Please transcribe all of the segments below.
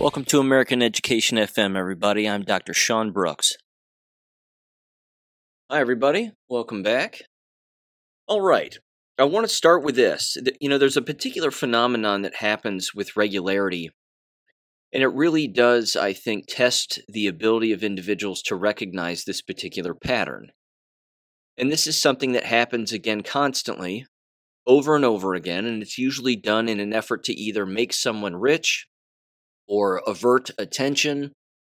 Welcome to American Education FM, everybody. I'm Dr. Sean Brooks. Hi, everybody. Welcome back. All right. I want to start with this. You know, there's a particular phenomenon that happens with regularity, and it really does, I think, test the ability of individuals to recognize this particular pattern. And this is something that happens again constantly, over and over again, and it's usually done in an effort to either make someone rich or avert attention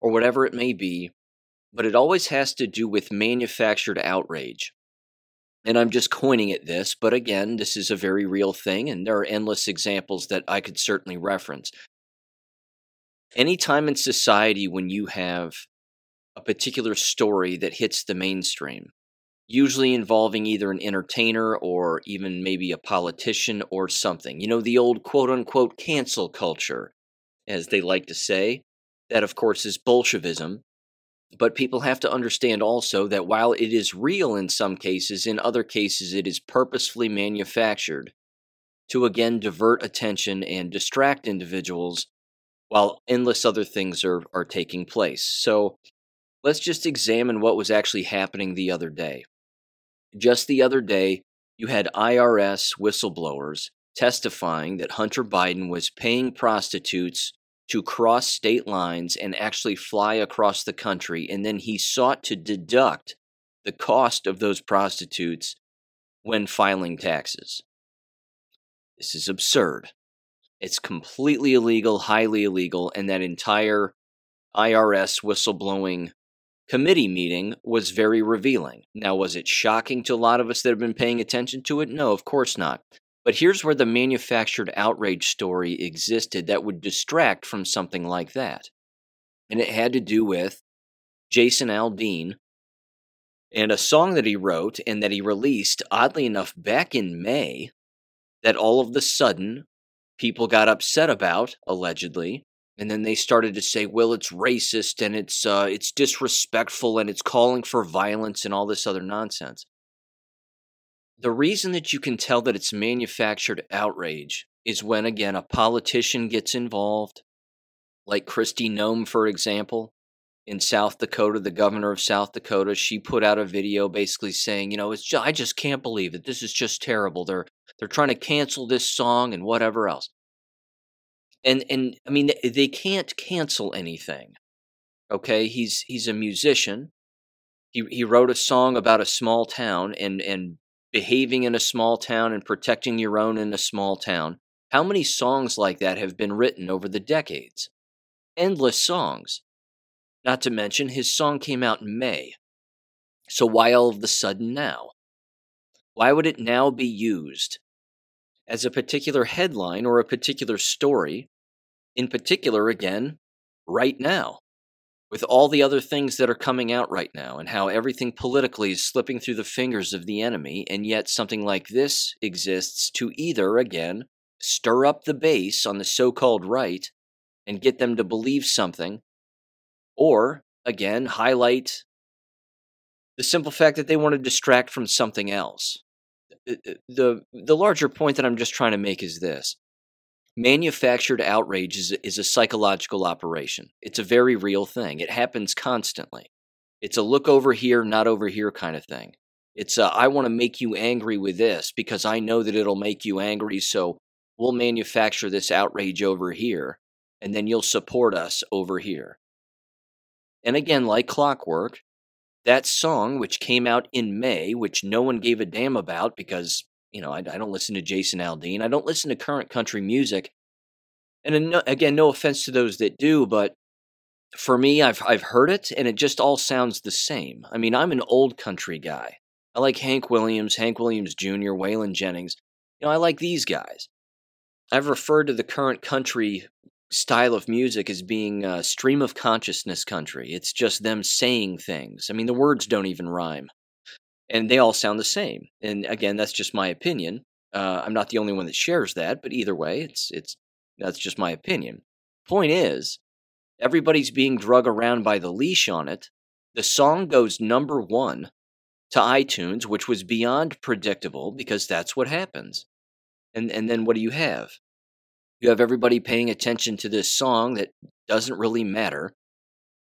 or whatever it may be, but it always has to do with manufactured outrage. And I'm just coining at this, but again, this is a very real thing, and there are endless examples that I could certainly reference. Anytime in society when you have a particular story that hits the mainstream, usually involving either an entertainer or even maybe a politician or something. You know, the old quote-unquote cancel culture, as they like to say. That, of course, is Bolshevism. But people have to understand also that while it is real in some cases, in other cases it is purposefully manufactured to, again, divert attention and distract individuals while endless other things are taking place. So let's just examine what was actually happening the other day. Just the other day, you had IRS whistleblowers testifying that Hunter Biden was paying prostitutes to cross state lines and actually fly across the country, and then he sought to deduct the cost of those prostitutes when filing taxes. This is absurd. It's completely illegal, highly illegal, and that entire IRS whistleblowing committee meeting was very revealing. Now, was it shocking to a lot of us that have been paying attention to it? No, of course not. But here's where the manufactured outrage story existed that would distract from something like that. And it had to do with Jason Aldean and a song that he wrote and that he released, oddly enough, back in May, that all of a sudden people got upset about, allegedly. And then they started to say, well, it's racist and it's disrespectful and it's calling for violence and all this other nonsense. The reason that you can tell that it's manufactured outrage is when, again, a politician gets involved, like Christy Noem, for example, in South Dakota, the governor of South Dakota. She put out a video basically saying, you know, I just can't believe it. This is just terrible. They're trying to cancel this song and whatever else. And I mean, they can't cancel anything, okay? He's a musician. He wrote a song about a small town and behaving in a small town and protecting your own in a small town. How many songs like that have been written over the decades? Endless songs. Not to mention, his song came out in May. So why all of a sudden now? Why would it now be used as a particular headline or a particular story, in particular, again, right now, with all the other things that are coming out right now and how everything politically is slipping through the fingers of the enemy, and yet something like this exists to either, again, stir up the base on the so-called right and get them to believe something, or, again, highlight the simple fact that they want to distract from something else. The larger point that I'm just trying to make is this. Manufactured outrage is a psychological operation. It's a very real thing. It happens constantly. It's a look over here, not over here kind of thing. It's I want to make you angry with this because I know that it'll make you angry, so we'll manufacture this outrage over here, and then you'll support us over here. And again, like clockwork, that song, which came out in May, which no one gave a damn about because, you know, I don't listen to Jason Aldean. I don't listen to current country music. And again, no offense to those that do, but for me, I've heard it, and it just all sounds the same. I mean, I'm an old country guy. I like Hank Williams Jr., Waylon Jennings. You know, I like these guys. I've referred to the current country style of music as being a stream of consciousness country. It's just them saying things. I mean, the words don't even rhyme. And they all sound the same. And again, that's just my opinion. I'm not the only one that shares that, but either way, that's just my opinion. Point is, everybody's being drug around by the leash on it. The song goes number one to iTunes, which was beyond predictable because that's what happens. And then what do you have? You have everybody paying attention to this song that doesn't really matter,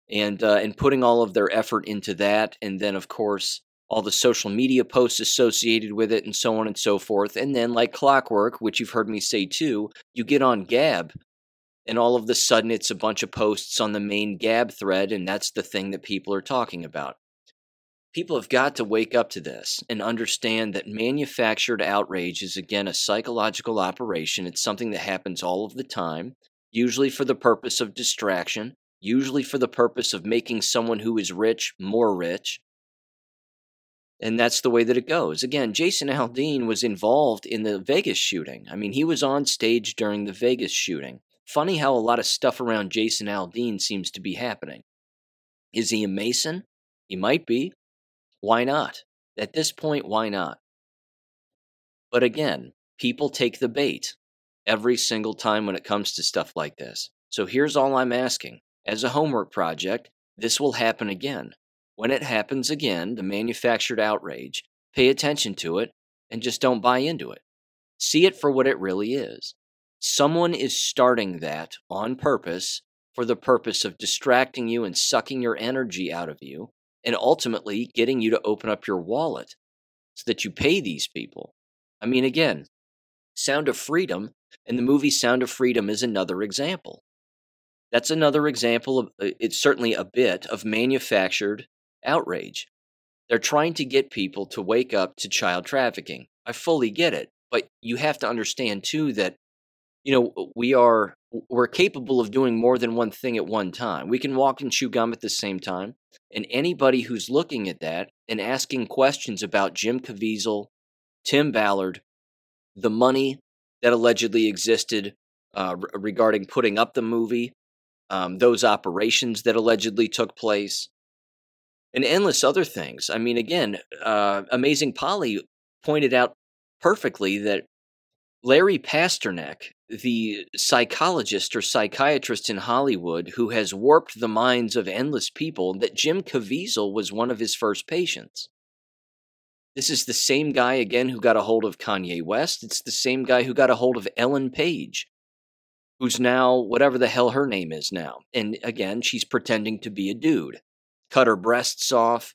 and putting all of their effort into that, and then of course all the social media posts associated with it, and so on and so forth. And then, like clockwork, which you've heard me say too, you get on Gab, and all of a sudden it's a bunch of posts on the main Gab thread, and that's the thing that people are talking about. People have got to wake up to this and understand that manufactured outrage is, again, a psychological operation. It's something that happens all of the time, usually for the purpose of distraction, usually for the purpose of making someone who is rich more rich. And that's the way that it goes. Again, Jason Aldean was involved in the Vegas shooting. I mean, he was on stage during the Vegas shooting. Funny how a lot of stuff around Jason Aldean seems to be happening. Is he a Mason? He might be. Why not? At this point, why not? But again, people take the bait every single time when it comes to stuff like this. So here's all I'm asking. As a homework project, this will happen again. When it happens again, the manufactured outrage, pay attention to it and just don't buy into it. See it for what it really is. Someone is starting that on purpose for the purpose of distracting you and sucking your energy out of you and ultimately getting you to open up your wallet so that you pay these people. I mean, again, Sound of Freedom and the movie Sound of Freedom is another example. That's another example of, it's certainly a bit of manufactured outrage. They're trying to get people to wake up to child trafficking. I fully get it, but you have to understand too that, you know, we're capable of doing more than one thing at one time. We can walk and chew gum at the same time, and anybody who's looking at that and asking questions about Jim Caviezel, Tim Ballard, the money that allegedly existed regarding putting up the movie, those operations that allegedly took place, and endless other things. I mean, again, Amazing Polly pointed out perfectly that Larry Pasternak, the psychologist or psychiatrist in Hollywood who has warped the minds of endless people, that Jim Caviezel was one of his first patients. This is the same guy, again, who got a hold of Kanye West. It's the same guy who got a hold of Ellen Page, who's now whatever the hell her name is now. And again, she's pretending to be a dude. Cut her breasts off,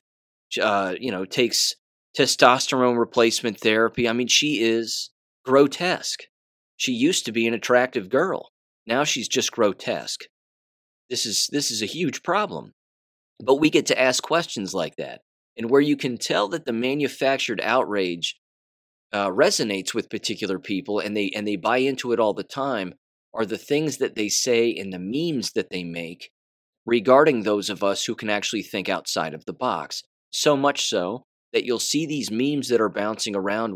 takes testosterone replacement therapy. I mean, she is grotesque. She used to be an attractive girl. Now she's just grotesque. This is a huge problem. But we get to ask questions like that. And where you can tell that the manufactured outrage resonates with particular people and they buy into it all the time are the things that they say and the memes that they make regarding those of us who can actually think outside of the box. So much so that you'll see these memes that are bouncing around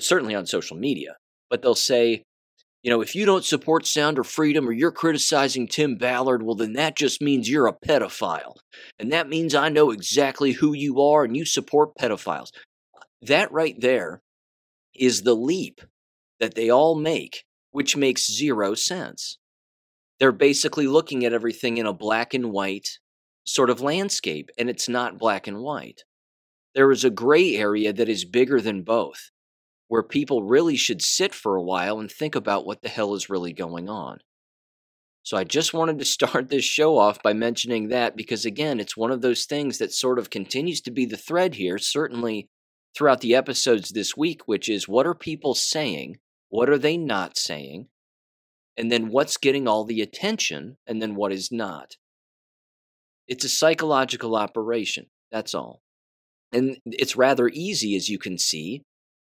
certainly on social media, but they'll say, you know, if you don't support Sound of Freedom or you're criticizing Tim Ballard, well, then that just means you're a pedophile. And that means I know exactly who you are and you support pedophiles. That right there is the leap that they all make, which makes zero sense. They're basically looking at everything in a black and white sort of landscape, and it's not black and white. There is a gray area that is bigger than both, where people really should sit for a while and think about what the hell is really going on. So I just wanted to start this show off by mentioning that because, again, it's one of those things that sort of continues to be the thread here, certainly throughout the episodes this week, which is what are people saying? What are they not saying? And then what's getting all the attention, and then what is not. It's a psychological operation, that's all. And it's rather easy, as you can see,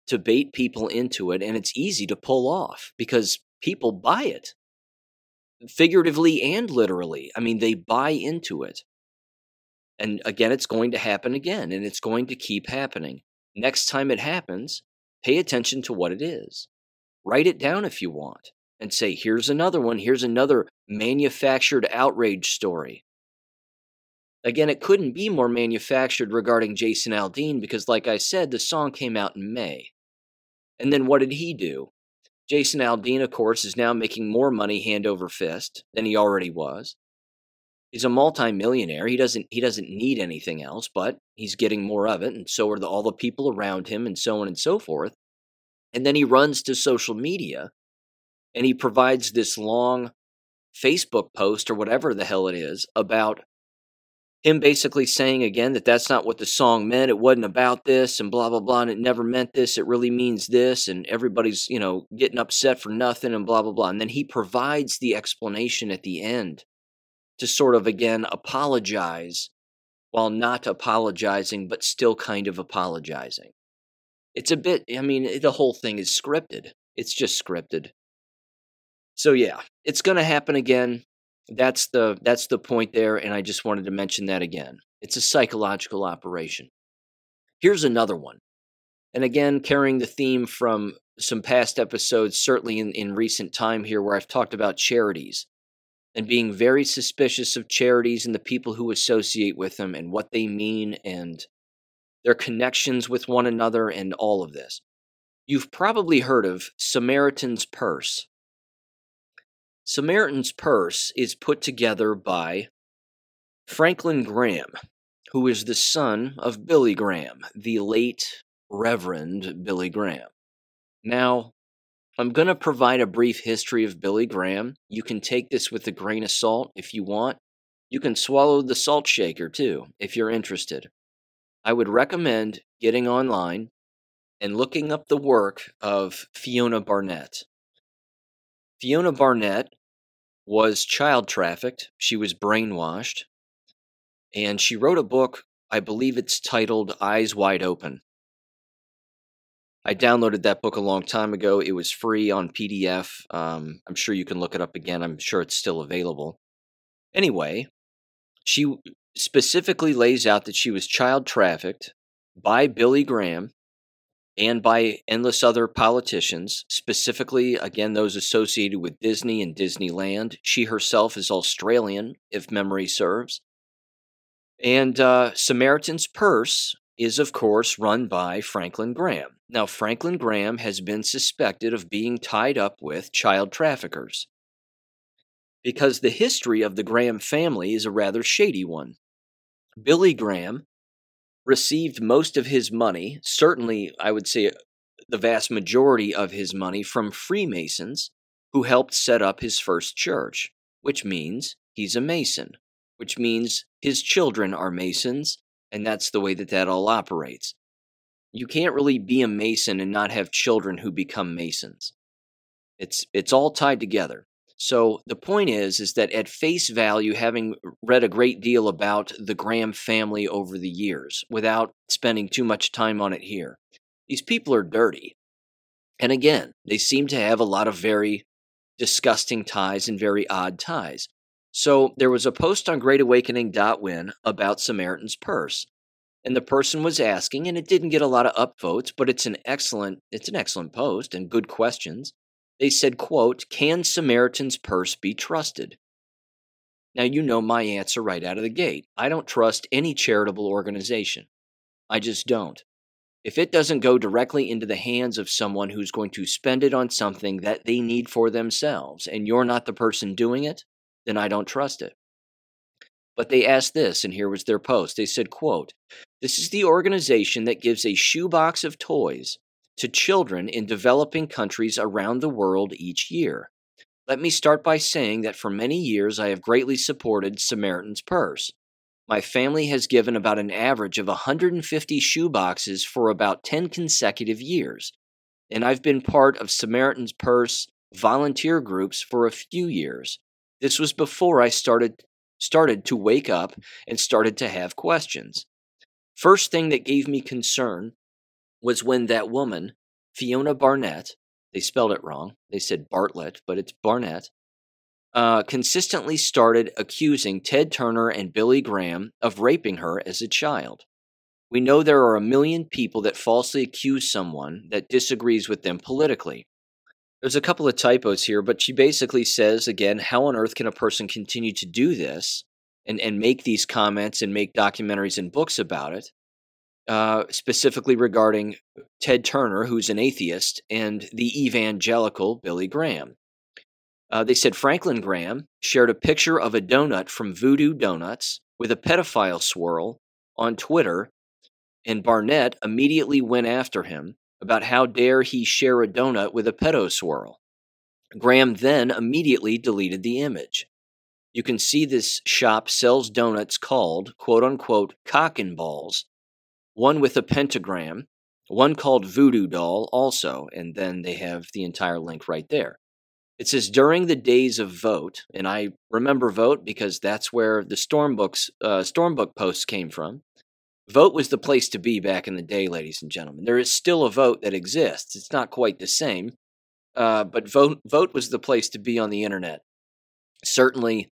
to bait people into it, and it's easy to pull off because people buy it, figuratively and literally. I mean, they buy into it. And again, it's going to happen again, and it's going to keep happening. Next time it happens, pay attention to what it is. Write it down if you want. And say, here's another one, here's another manufactured outrage story. Again, it couldn't be more manufactured regarding Jason Aldean because, like I said, the song came out in May. And then what did he do? Jason Aldean, of course, is now making more money hand over fist than he already was. He's a multimillionaire. He doesn't need anything else, but he's getting more of it, and so are all the people around him, and so on and so forth. And then he runs to social media And he provides this long Facebook post or whatever the hell it is about him basically saying again that that's not what the song meant. It wasn't about this and blah, blah, blah. And it never meant this. It really means this. And everybody's, you know, getting upset for nothing and blah, blah, blah. And then he provides the explanation at the end to sort of, again, apologize while not apologizing, but still kind of apologizing. It's a bit, I mean, the whole thing is scripted. It's just scripted. So yeah, it's going to happen again. That's the point there, and I just wanted to mention that again. It's a psychological operation. Here's another one. And again, carrying the theme from some past episodes, certainly in recent time here, where I've talked about charities and being very suspicious of charities and the people who associate with them and what they mean and their connections with one another and all of this. You've probably heard of Samaritan's Purse. Samaritan's Purse is put together by Franklin Graham, who is the son of Billy Graham, the late Reverend Billy Graham. Now, I'm going to provide a brief history of Billy Graham. You can take this with a grain of salt if you want. You can swallow the salt shaker, too, if you're interested. I would recommend getting online and looking up the work of Fiona Barnett. Fiona Barnett was child trafficked. She was brainwashed. And she wrote a book, I believe it's titled Eyes Wide Open. I downloaded that book a long time ago. It was free on PDF. I'm sure you can look it up again. I'm sure it's still available. Anyway, she specifically lays out that she was child trafficked by Billy Graham and by endless other politicians, specifically, again, those associated with Disney and Disneyland. She herself is Australian, if memory serves. And Samaritan's Purse is, of course, run by Franklin Graham. Now, Franklin Graham has been suspected of being tied up with child traffickers because the history of the Graham family is a rather shady one. Billy Graham received most of his money, certainly I would say the vast majority of his money, from Freemasons who helped set up his first church, which means he's a Mason, which means his children are Masons, and that's the way that all operates. You can't really be a Mason and not have children who become Masons. It's all tied together. So the point is that at face value, having read a great deal about the Graham family over the years, without spending too much time on it here, these people are dirty. And again, they seem to have a lot of very disgusting ties and very odd ties. So there was a post on greatawakening.win about Samaritan's Purse. And the person was asking, and it didn't get a lot of upvotes, but it's an excellent post and good questions. They said, quote, "Can Samaritan's Purse be trusted?" Now, you know my answer right out of the gate. I don't trust any charitable organization. I just don't. If it doesn't go directly into the hands of someone who's going to spend it on something that they need for themselves, and you're not the person doing it, then I don't trust it. But they asked this, and here was their post. They said, quote, "This is the organization that gives a shoebox of toys to children in developing countries around the world each year. Let me start by saying that for many years I have greatly supported Samaritan's Purse. My family has given about an average of 150 shoeboxes for about 10 consecutive years, and I've been part of Samaritan's Purse volunteer groups for a few years. This was before I started to wake up and started to have questions. First thing that gave me concern was when that woman, Fiona Barnett," they spelled it wrong, they said Bartlett, but it's Barnett, consistently started accusing Ted Turner and Billy Graham of raping her as a child. We know there are a million people that falsely accuse someone that disagrees with them politically." There's a couple of typos here, but she basically says, again, how on earth can a person continue to do this and make these comments and make documentaries and books about it? Specifically regarding Ted Turner, who's an atheist, and the evangelical Billy Graham. They said Franklin Graham shared a picture of a donut from Voodoo Donuts with a pedophile swirl on Twitter, and Barnett immediately went after him about how dare he share a donut with a pedo swirl. Graham then immediately deleted the image. You can see this shop sells donuts called, quote-unquote, cock and balls, one with a pentagram, one called Voodoo Doll also, and then they have the entire link right there. It says, during the days of Vote, and I remember Vote because that's where the Stormbook posts came from. Vote was the place to be back in the day, ladies and gentlemen. There is still a Vote that exists. It's not quite the same, but Vote was the place to be on the internet. Certainly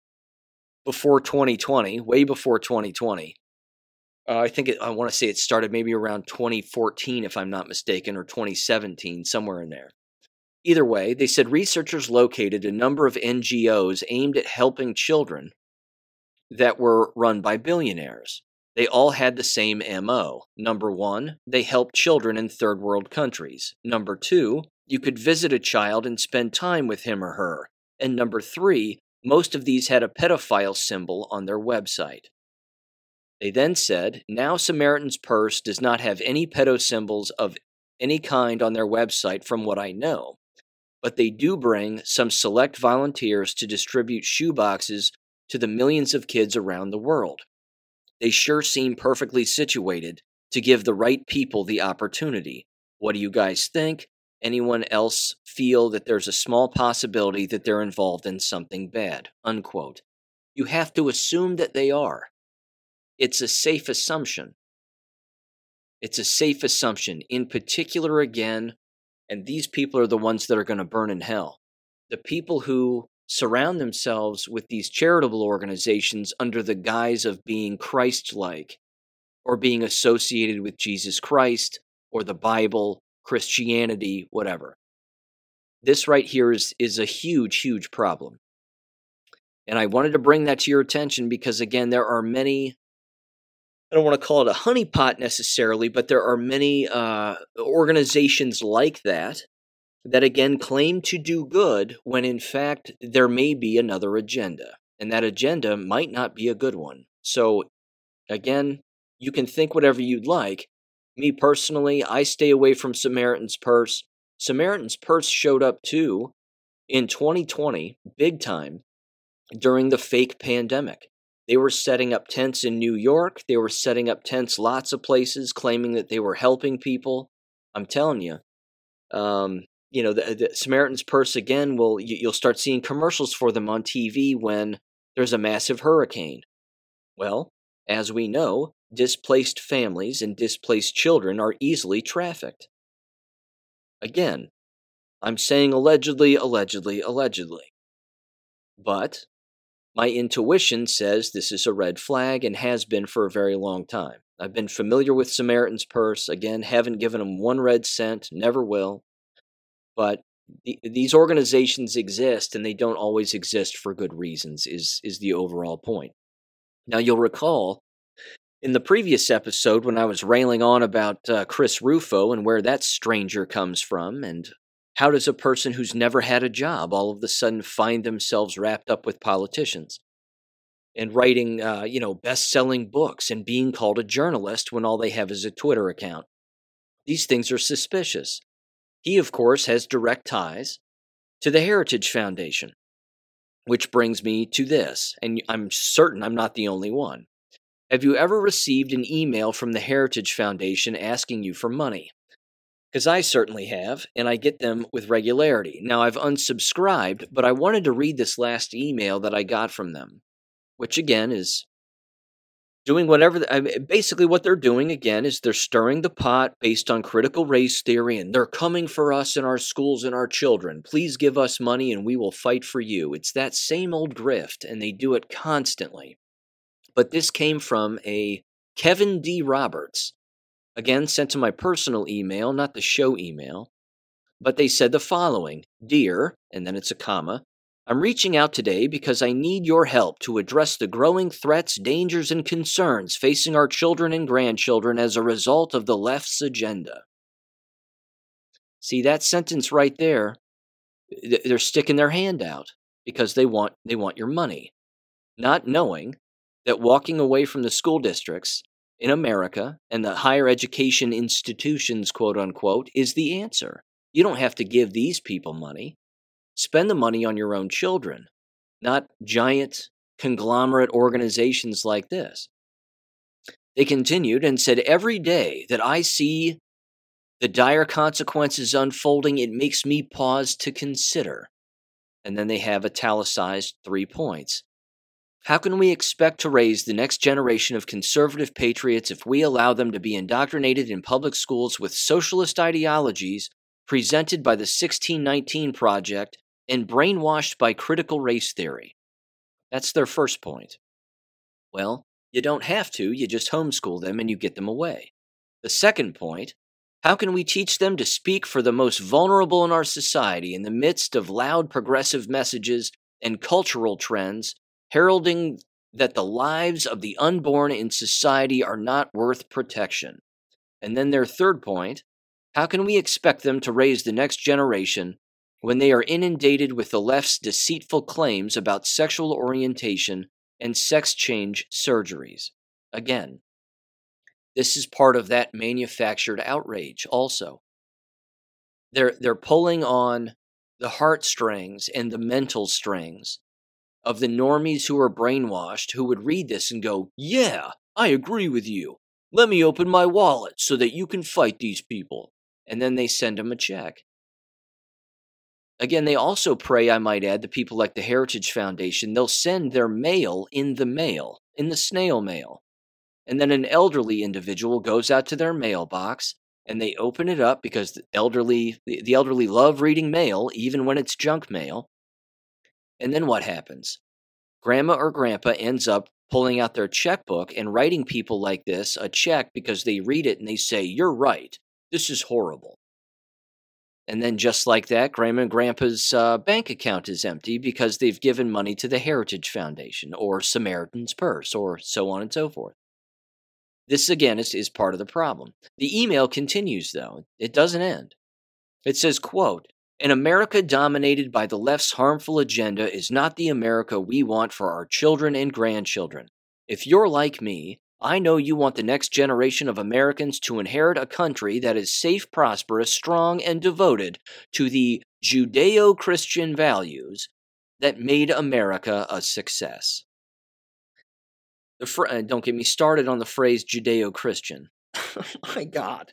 before 2020, way before 2020. I want to say it started maybe around 2014, if I'm not mistaken, or 2017, somewhere in there. Either way, they said researchers located a number of NGOs aimed at helping children that were run by billionaires. They all had the same MO. Number one, they help children in third world countries. Number two, you could visit a child and spend time with him or her. And number three, most of these had a pedophile symbol on their website. They then said, now Samaritan's Purse does not have any pedo symbols of any kind on their website from what I know, but they do bring some select volunteers to distribute shoeboxes to the millions of kids around the world. They sure seem perfectly situated to give the right people the opportunity. What do you guys think? Anyone else feel that there's a small possibility that they're involved in something bad? Unquote. You have to assume that they are. It's a safe assumption. It's a safe assumption. In particular, again, and these people are the ones that are going to burn in hell. The people who surround themselves with these charitable organizations under the guise of being Christ-like or being associated with Jesus Christ or the Bible, Christianity, whatever. This right here is a huge, huge problem. And I wanted to bring that to your attention because, again, there are many, I don't want to call it a honeypot necessarily, but there are many organizations like that, again, claim to do good when, in fact, there may be another agenda. And that agenda might not be a good one. So, again, you can think whatever you'd like. Me personally, I stay away from Samaritan's Purse. Samaritan's Purse showed up, too, in 2020, big time, during the fake pandemic. They were setting up tents in New York. They were setting up tents lots of places, claiming that they were helping people. I'm telling you. The Samaritan's Purse, again, you'll start seeing commercials for them on TV when there's a massive hurricane. Well, as we know, displaced families and displaced children are easily trafficked. Again, I'm saying allegedly. But my intuition says this is a red flag and has been for a very long time. I've been familiar with Samaritan's Purse. Again, haven't given them one red cent, never will. But these organizations exist, and they don't always exist for good reasons, is the overall point. Now, you'll recall in the previous episode when I was railing on about Chris Rufo and where that stranger comes from, and how does a person who's never had a job all of a sudden find themselves wrapped up with politicians and writing, best-selling books and being called a journalist when all they have is a Twitter account? These things are suspicious. He, of course, has direct ties to the Heritage Foundation, which brings me to this, and I'm certain I'm not the only one. Have you ever received an email from the Heritage Foundation asking you for money? Because I certainly have, and I get them with regularity. Now, I've unsubscribed, but I wanted to read this last email that I got from them, which again is doing whatever, basically what they're doing again is they're stirring the pot based on critical race theory, and they're coming for us and our schools and our children. Please give us money and we will fight for you. It's that same old grift, and they do it constantly. But this came from a Kevin D. Roberts. Again, sent to my personal email, not the show email, but they said the following: Dear, and then it's a comma, I'm reaching out today because I need your help to address the growing threats, dangers, and concerns facing our children and grandchildren as a result of the left's agenda. See, that sentence right there, they're sticking their hand out because they want your money, not knowing that walking away from the school districts in America and the higher education institutions, quote unquote, is the answer. You don't have to give these people money. Spend the money on your own children, not giant conglomerate organizations like this. They continued and said, every day that I see the dire consequences unfolding, it makes me pause to consider. And then they have italicized 3 points. How can we expect to raise the next generation of conservative patriots if we allow them to be indoctrinated in public schools with socialist ideologies presented by the 1619 Project and brainwashed by critical race theory? That's their first point. Well, you don't have to, you just homeschool them and you get them away. The second point, how can we teach them to speak for the most vulnerable in our society in the midst of loud progressive messages and cultural trends heralding that the lives of the unborn in society are not worth protection? And then their third point, how can we expect them to raise the next generation when they are inundated with the left's deceitful claims about sexual orientation and sex change surgeries? Again, this is part of that manufactured outrage also. They're pulling on the heartstrings and the mental strings of the normies who are brainwashed, who would read this and go, yeah, I agree with you. Let me open my wallet so that you can fight these people. And then they send them a check. Again, they also pray, I might add, the people like the Heritage Foundation, they'll send their mail, in the snail mail. And then an elderly individual goes out to their mailbox and they open it up because the elderly love reading mail, even when it's junk mail. And then what happens? Grandma or grandpa ends up pulling out their checkbook and writing people like this a check because they read it and they say, you're right, this is horrible. And then just like that, grandma and grandpa's bank account is empty because they've given money to the Heritage Foundation or Samaritan's Purse or so on and so forth. This again is part of the problem. The email continues though. It doesn't end. It says, quote, an America dominated by the left's harmful agenda is not the America we want for our children and grandchildren. If you're like me, I know you want the next generation of Americans to inherit a country that is safe, prosperous, strong, and devoted to the Judeo-Christian values that made America a success. Don't get me started on the phrase Judeo-Christian. My God.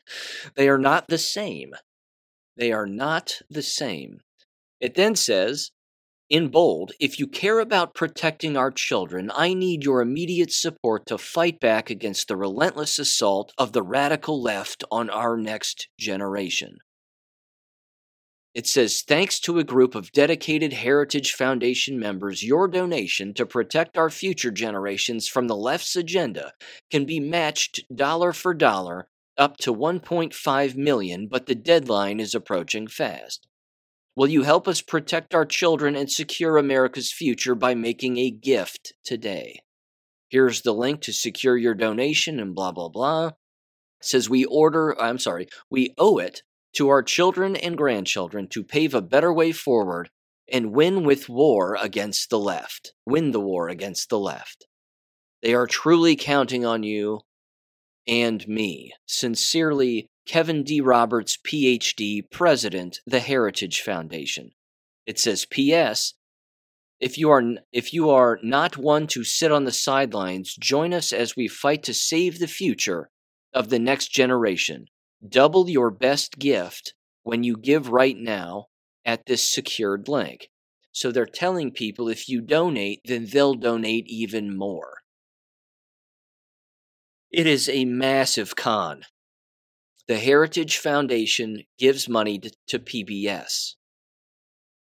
They are not the same. They are not the same. It then says, in bold, if you care about protecting our children, I need your immediate support to fight back against the relentless assault of the radical left on our next generation. It says, thanks to a group of dedicated Heritage Foundation members, your donation to protect our future generations from the left's agenda can be matched dollar for dollar up to $1.5 million, but the deadline is approaching fast. Will you help us protect our children and secure America's future by making a gift today? Here's the link to secure your donation and blah, blah, blah. It says we owe it to our children and grandchildren to pave a better way forward and win the war against the left. They are truly counting on you and me. Sincerely, Kevin D. Roberts, Ph.D., President, The Heritage Foundation. It says, P.S., if you are not one to sit on the sidelines, join us as we fight to save the future of the next generation. Double your best gift when you give right now at this secured link. So they're telling people if you donate, then they'll donate even more. It is a massive con. The Heritage Foundation gives money to PBS.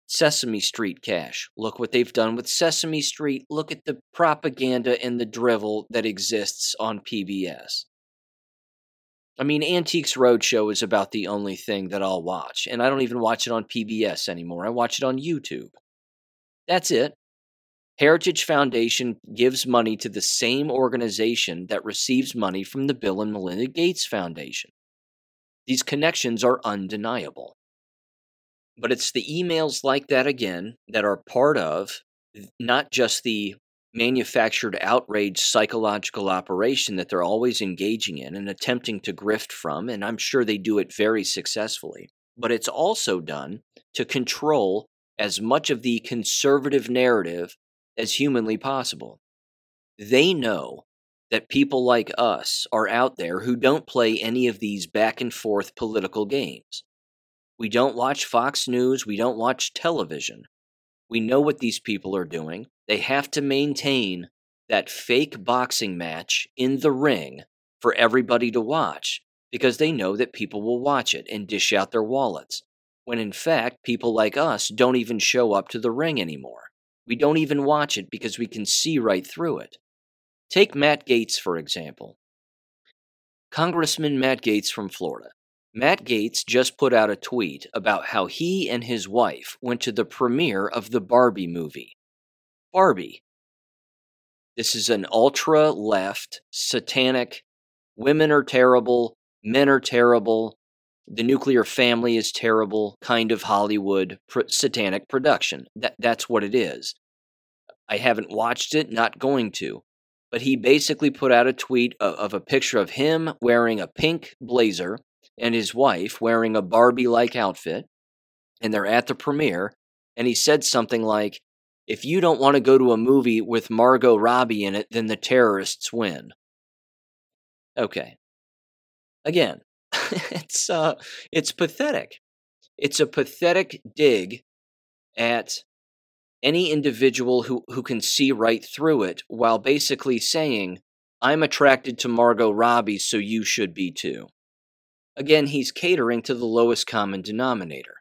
Sesame Street cash. Look what they've done with Sesame Street. Look at the propaganda and the drivel that exists on PBS. I mean, Antiques Roadshow is about the only thing that I'll watch, and I don't even watch it on PBS anymore. I watch it on YouTube. That's it. Heritage Foundation gives money to the same organization that receives money from the Bill and Melinda Gates Foundation. These connections are undeniable. But it's the emails like that again that are part of not just the manufactured outrage psychological operation that they're always engaging in and attempting to grift from, and I'm sure they do it very successfully, but it's also done to control as much of the conservative narrative as humanly possible. They know that people like us are out there who don't play any of these back and forth political games. We don't watch Fox News. We don't watch television. We know what these people are doing. They have to maintain that fake boxing match in the ring for everybody to watch because they know that people will watch it and dish out their wallets, when in fact, people like us don't even show up to the ring anymore. We don't even watch it because we can see right through it. Take Matt Gaetz, for example. Congressman Matt Gaetz from Florida. Matt Gaetz just put out a tweet about how he and his wife went to the premiere of the Barbie movie. Barbie. This is an ultra-left, satanic, women are terrible, men are terrible, the nuclear family is terrible kind of Hollywood satanic production. That's what it is. I haven't watched it, not going to. But he basically put out a tweet of a picture of him wearing a pink blazer and his wife wearing a Barbie-like outfit, and they're at the premiere, and he said something like, if you don't want to go to a movie with Margot Robbie in it, then the terrorists win. Okay. Again, it's pathetic. It's a pathetic dig at any individual who can see right through it while basically saying, I'm attracted to Margot Robbie, so you should be too. Again, he's catering to the lowest common denominator.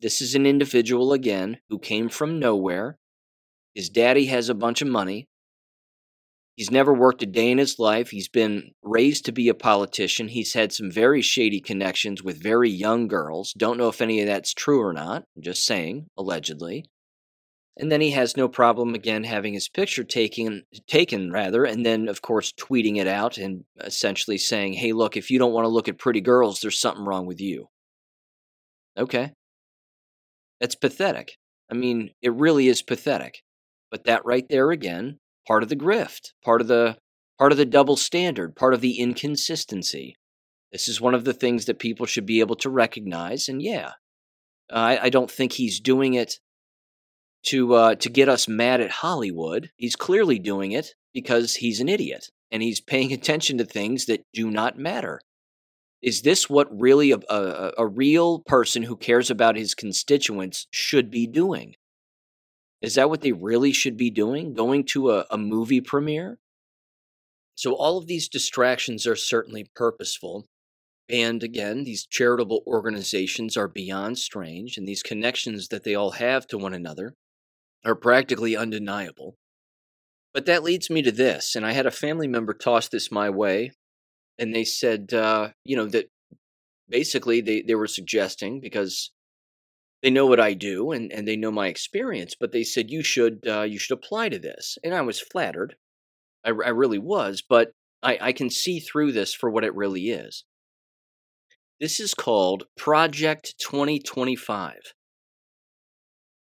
This is an individual, again, who came from nowhere. His daddy has a bunch of money. He's never worked a day in his life. He's been raised to be a politician. He's had some very shady connections with very young girls. Don't know if any of that's true or not. I'm just saying, allegedly. And then he has no problem, again, having his picture taken, and then, of course, tweeting it out and essentially saying, hey, look, if you don't want to look at pretty girls, there's something wrong with you. Okay. That's pathetic. I mean, it really is pathetic. But that right there, again, part of the grift, part of the double standard, part of the inconsistency. This is one of the things that people should be able to recognize. And yeah, I don't think he's doing it to get us mad at Hollywood. He's clearly doing it because he's an idiot, and he's paying attention to things that do not matter. Is this what really a real person who cares about his constituents should be doing? Is that what they really should be doing, going to a movie premiere? So all of these distractions are certainly purposeful. And again, these charitable organizations are beyond strange, and these connections that they all have to one another are practically undeniable. But that leads me to this, and I had a family member toss this my way, and they said, that basically they were suggesting, because they know what I do and they know my experience, but they said, you should apply to this. And I was flattered. I really was, but I can see through this for what it really is. This is called Project 2025,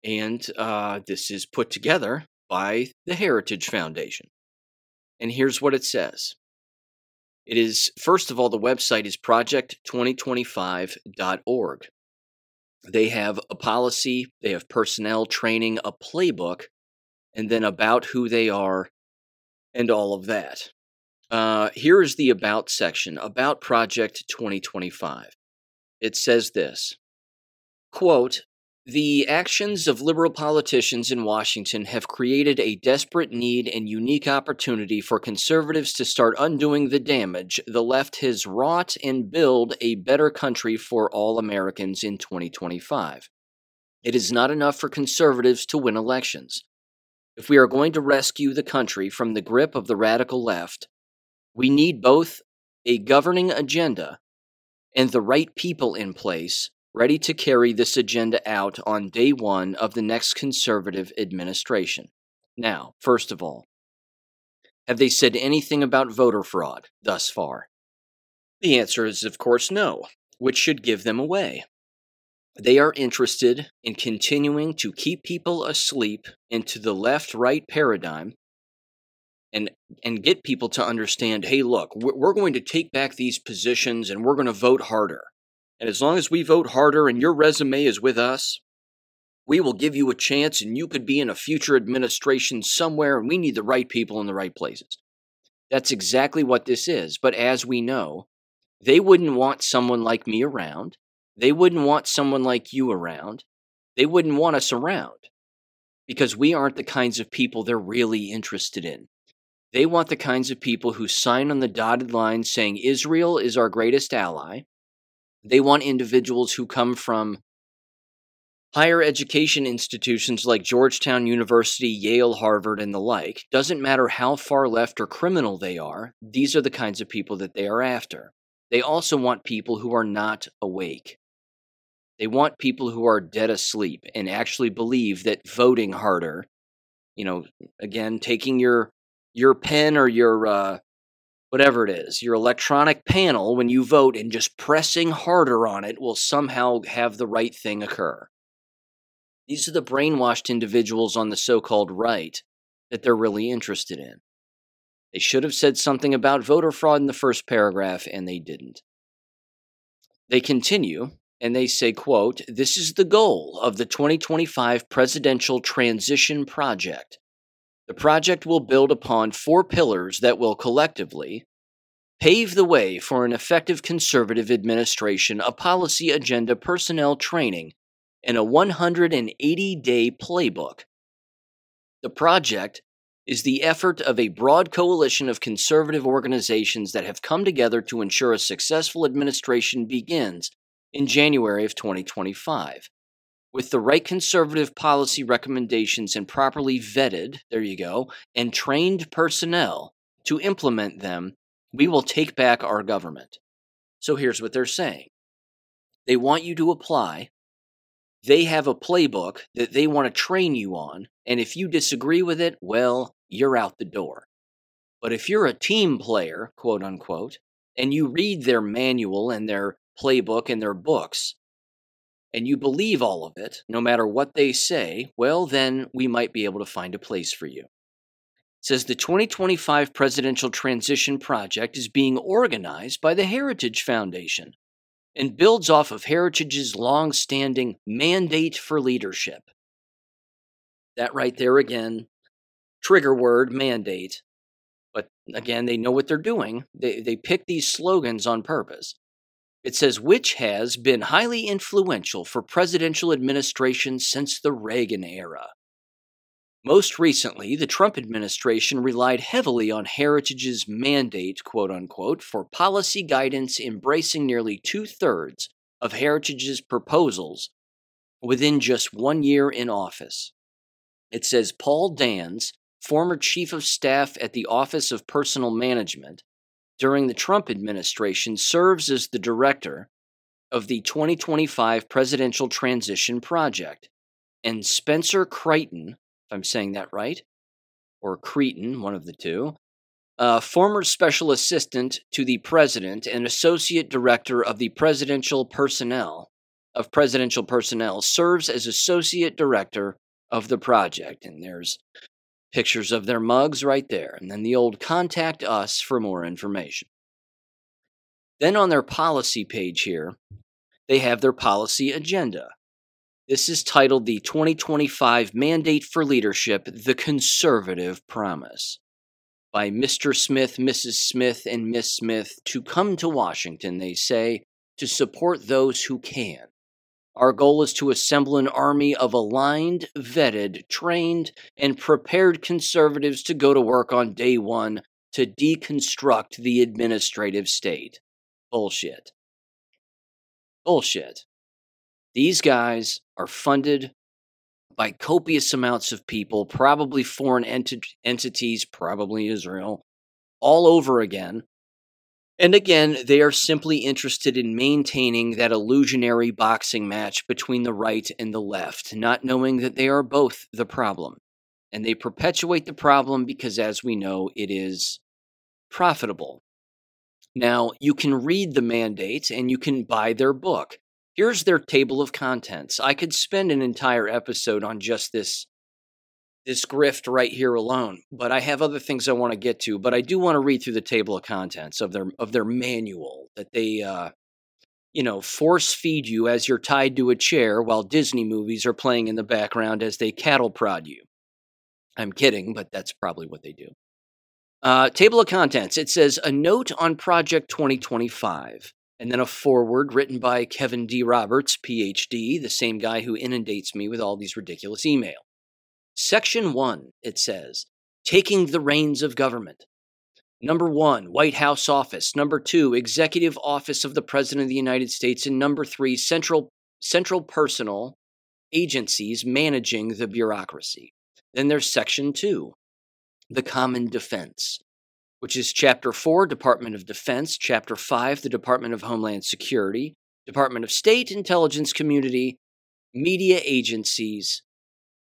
and this is put together by the Heritage Foundation. And here's what it says. It is, first of all, the website is project2025.org. They have a policy, they have personnel, training, a playbook, and then about who they are and all of that. Here is the About section, About Project 2025. It says this, quote, the actions of liberal politicians in Washington have created a desperate need and unique opportunity for conservatives to start undoing the damage the left has wrought and build a better country for all Americans in 2025. It is not enough for conservatives to win elections. If we are going to rescue the country from the grip of the radical left, we need both a governing agenda and the right people in place ready to carry this agenda out on day one of the next conservative administration. Now, first of all, have they said anything about voter fraud thus far? The answer is, of course, no, which should give them away. They are interested in continuing to keep people asleep into the left-right paradigm and get people to understand, hey, look, we're going to take back these positions and we're going to vote harder. And as long as we vote harder and your resume is with us, We will give you a chance, and you could be in a future administration somewhere, and we need the right people in the right places. That's exactly what this is. But as we know, they wouldn't want someone like me around. They wouldn't want someone like you around. They wouldn't want us around because we aren't the kinds of people they're really interested in. They want the kinds of people who sign on the dotted line saying Israel is our greatest ally. They want individuals who come from higher education institutions like Georgetown University, Yale, Harvard, and the like. Doesn't matter how far left or criminal they are, these are the kinds of people that they are after. They also want people who are not awake. They want people who are dead asleep and actually believe that voting harder, again, taking your pen or your whatever it is, your electronic panel when you vote and just pressing harder on it will somehow have the right thing occur. These are the brainwashed individuals on the so-called right that they're really interested in. They should have said something about voter fraud in the first paragraph, and they didn't. They continue, and they say, quote, "This is the goal of the 2025 Presidential Transition Project. The project will build upon four pillars that will collectively pave the way for an effective conservative administration, a policy agenda, personnel training, and a 180-day playbook. The project is the effort of a broad coalition of conservative organizations that have come together to ensure a successful administration begins in January of 2025. With the right conservative policy recommendations and properly vetted, and trained personnel to implement them, we will take back our government." So here's what they're saying. They want you to apply. They have a playbook that they want to train you on, and if you disagree with it, well, you're out the door. But if you're a team player, quote unquote, and you read their manual and their playbook and their books, and you believe all of it, no matter what they say, well, then we might be able to find a place for you. It says the 2025 Presidential Transition Project is being organized by the Heritage Foundation and builds off of Heritage's long-standing mandate for leadership. That right there again, trigger word, mandate. But again, they know what they're doing. They pick these slogans on purpose. It says, which has been highly influential for presidential administration since the Reagan era. Most recently, the Trump administration relied heavily on Heritage's mandate, quote-unquote, for policy guidance, embracing nearly two-thirds of Heritage's proposals within just 1 year in office. It says Paul Dans, former chief of staff at the Office of Personnel Management during the Trump administration, serves as the director of the 2025 Presidential Transition Project, and Spencer Crichton, I'm saying that right, or Cretin, one of the two, former special assistant to the president and associate director of the presidential personnel, serves as associate director of the project. And there's pictures of their mugs right there. And then the old contact us for more information. Then on their policy page here, they have their policy agenda. This is titled the 2025 Mandate for Leadership, The Conservative Promise, by Mr. Smith, Mrs. Smith, and Miss Smith, to come to Washington, they say, to support those who can. Our goal is to assemble an army of aligned, vetted, trained, and prepared conservatives to go to work on day one to deconstruct the administrative state. Bullshit. Bullshit. These guys are funded by copious amounts of people, probably foreign entities, probably Israel, all over again. And again, they are simply interested in maintaining that illusionary boxing match between the right and the left, not knowing that they are both the problem. And they perpetuate the problem because, as we know, it is profitable. Now, you can read the mandate and you can buy their book. Here's their table of contents. I could spend an entire episode on just this grift right here alone, but I have other things I want to get to. But I do want to read through the table of contents of their manual that they you know, force feed you as you're tied to a chair while Disney movies are playing in the background as they cattle prod you. I'm kidding, but that's probably what they do. Table of contents. It says a note on Project 2025, and then a foreword written by Kevin D. Roberts, PhD, the same guy who inundates me with all these ridiculous emails. Section 1, it says, taking the reins of government. Number 1, White House office. Number 2, Executive Office of the President of the United States. And number 3, central personal agencies managing the bureaucracy. Then there's Section 2, the Common Defense, which is Chapter 4, Department of Defense, Chapter 5, the Department of Homeland Security, Department of State, Intelligence Community, media agencies,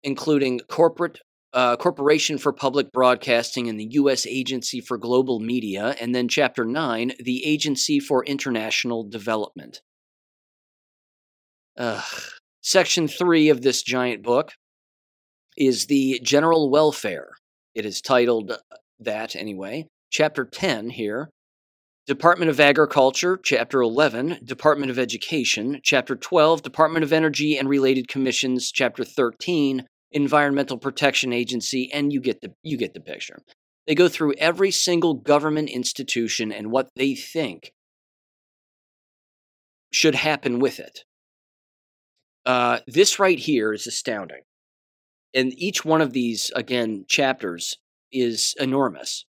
including Corporation for Public Broadcasting and the U.S. Agency for Global Media, and then Chapter 9, the Agency for International Development. Section 3 of this giant book is the General Welfare. It is titled that anyway. Chapter 10 here, Department of Agriculture. Chapter 11, Department of Education. Chapter 12, Department of Energy and Related Commissions. Chapter 13, Environmental Protection Agency, and you get the picture. They go through every single government institution and what they think should happen with it. This right here is astounding. And each one of these, again, chapters is enormous.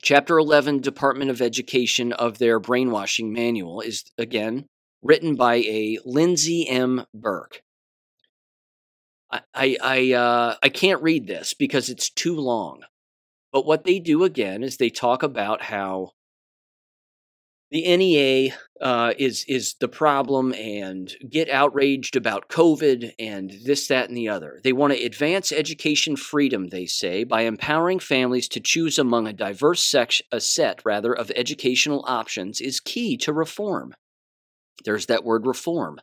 Chapter 11, Department of Education of their brainwashing manual is, again, written by a Lindsay M. Burke. I can't read this because it's too long. But what they do again is they talk about how the NEA is the problem and get outraged about COVID and this, that, and the other. They want to advance education freedom, they say, by empowering families to choose among a diverse set of educational options is key to reform. There's that word reform.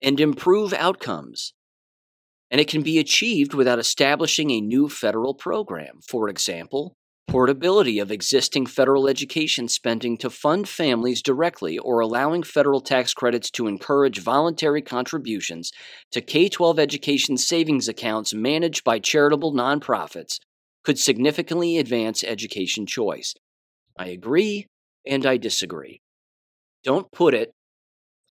And improve outcomes. And it can be achieved without establishing a new federal program. For example, portability of existing federal education spending to fund families directly or allowing federal tax credits to encourage voluntary contributions to K-12 education savings accounts managed by charitable nonprofits could significantly advance education choice. I agree and I disagree. Don't put it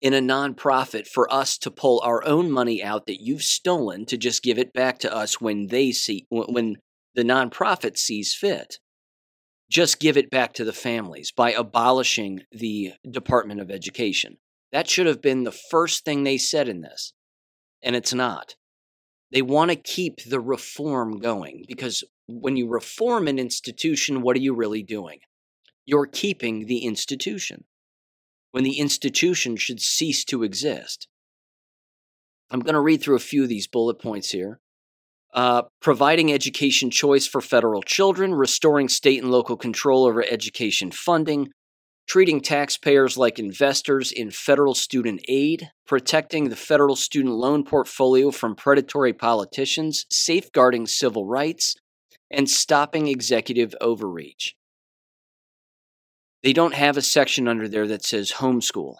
in a nonprofit for us to pull our own money out that you've stolen to just give it back to us when the nonprofit sees fit. Just give it back to the families by abolishing the Department of Education. That should have been the first thing they said in this, and it's not. They want to keep the reform going because when you reform an institution, what are you really doing? You're keeping the institution, when the institution should cease to exist. I'm going to read through a few of these bullet points here. Providing education choice for federal children, restoring state and local control over education funding, treating taxpayers like investors in federal student aid, protecting the federal student loan portfolio from predatory politicians, safeguarding civil rights, and stopping executive overreach. They don't have a section under there that says homeschool.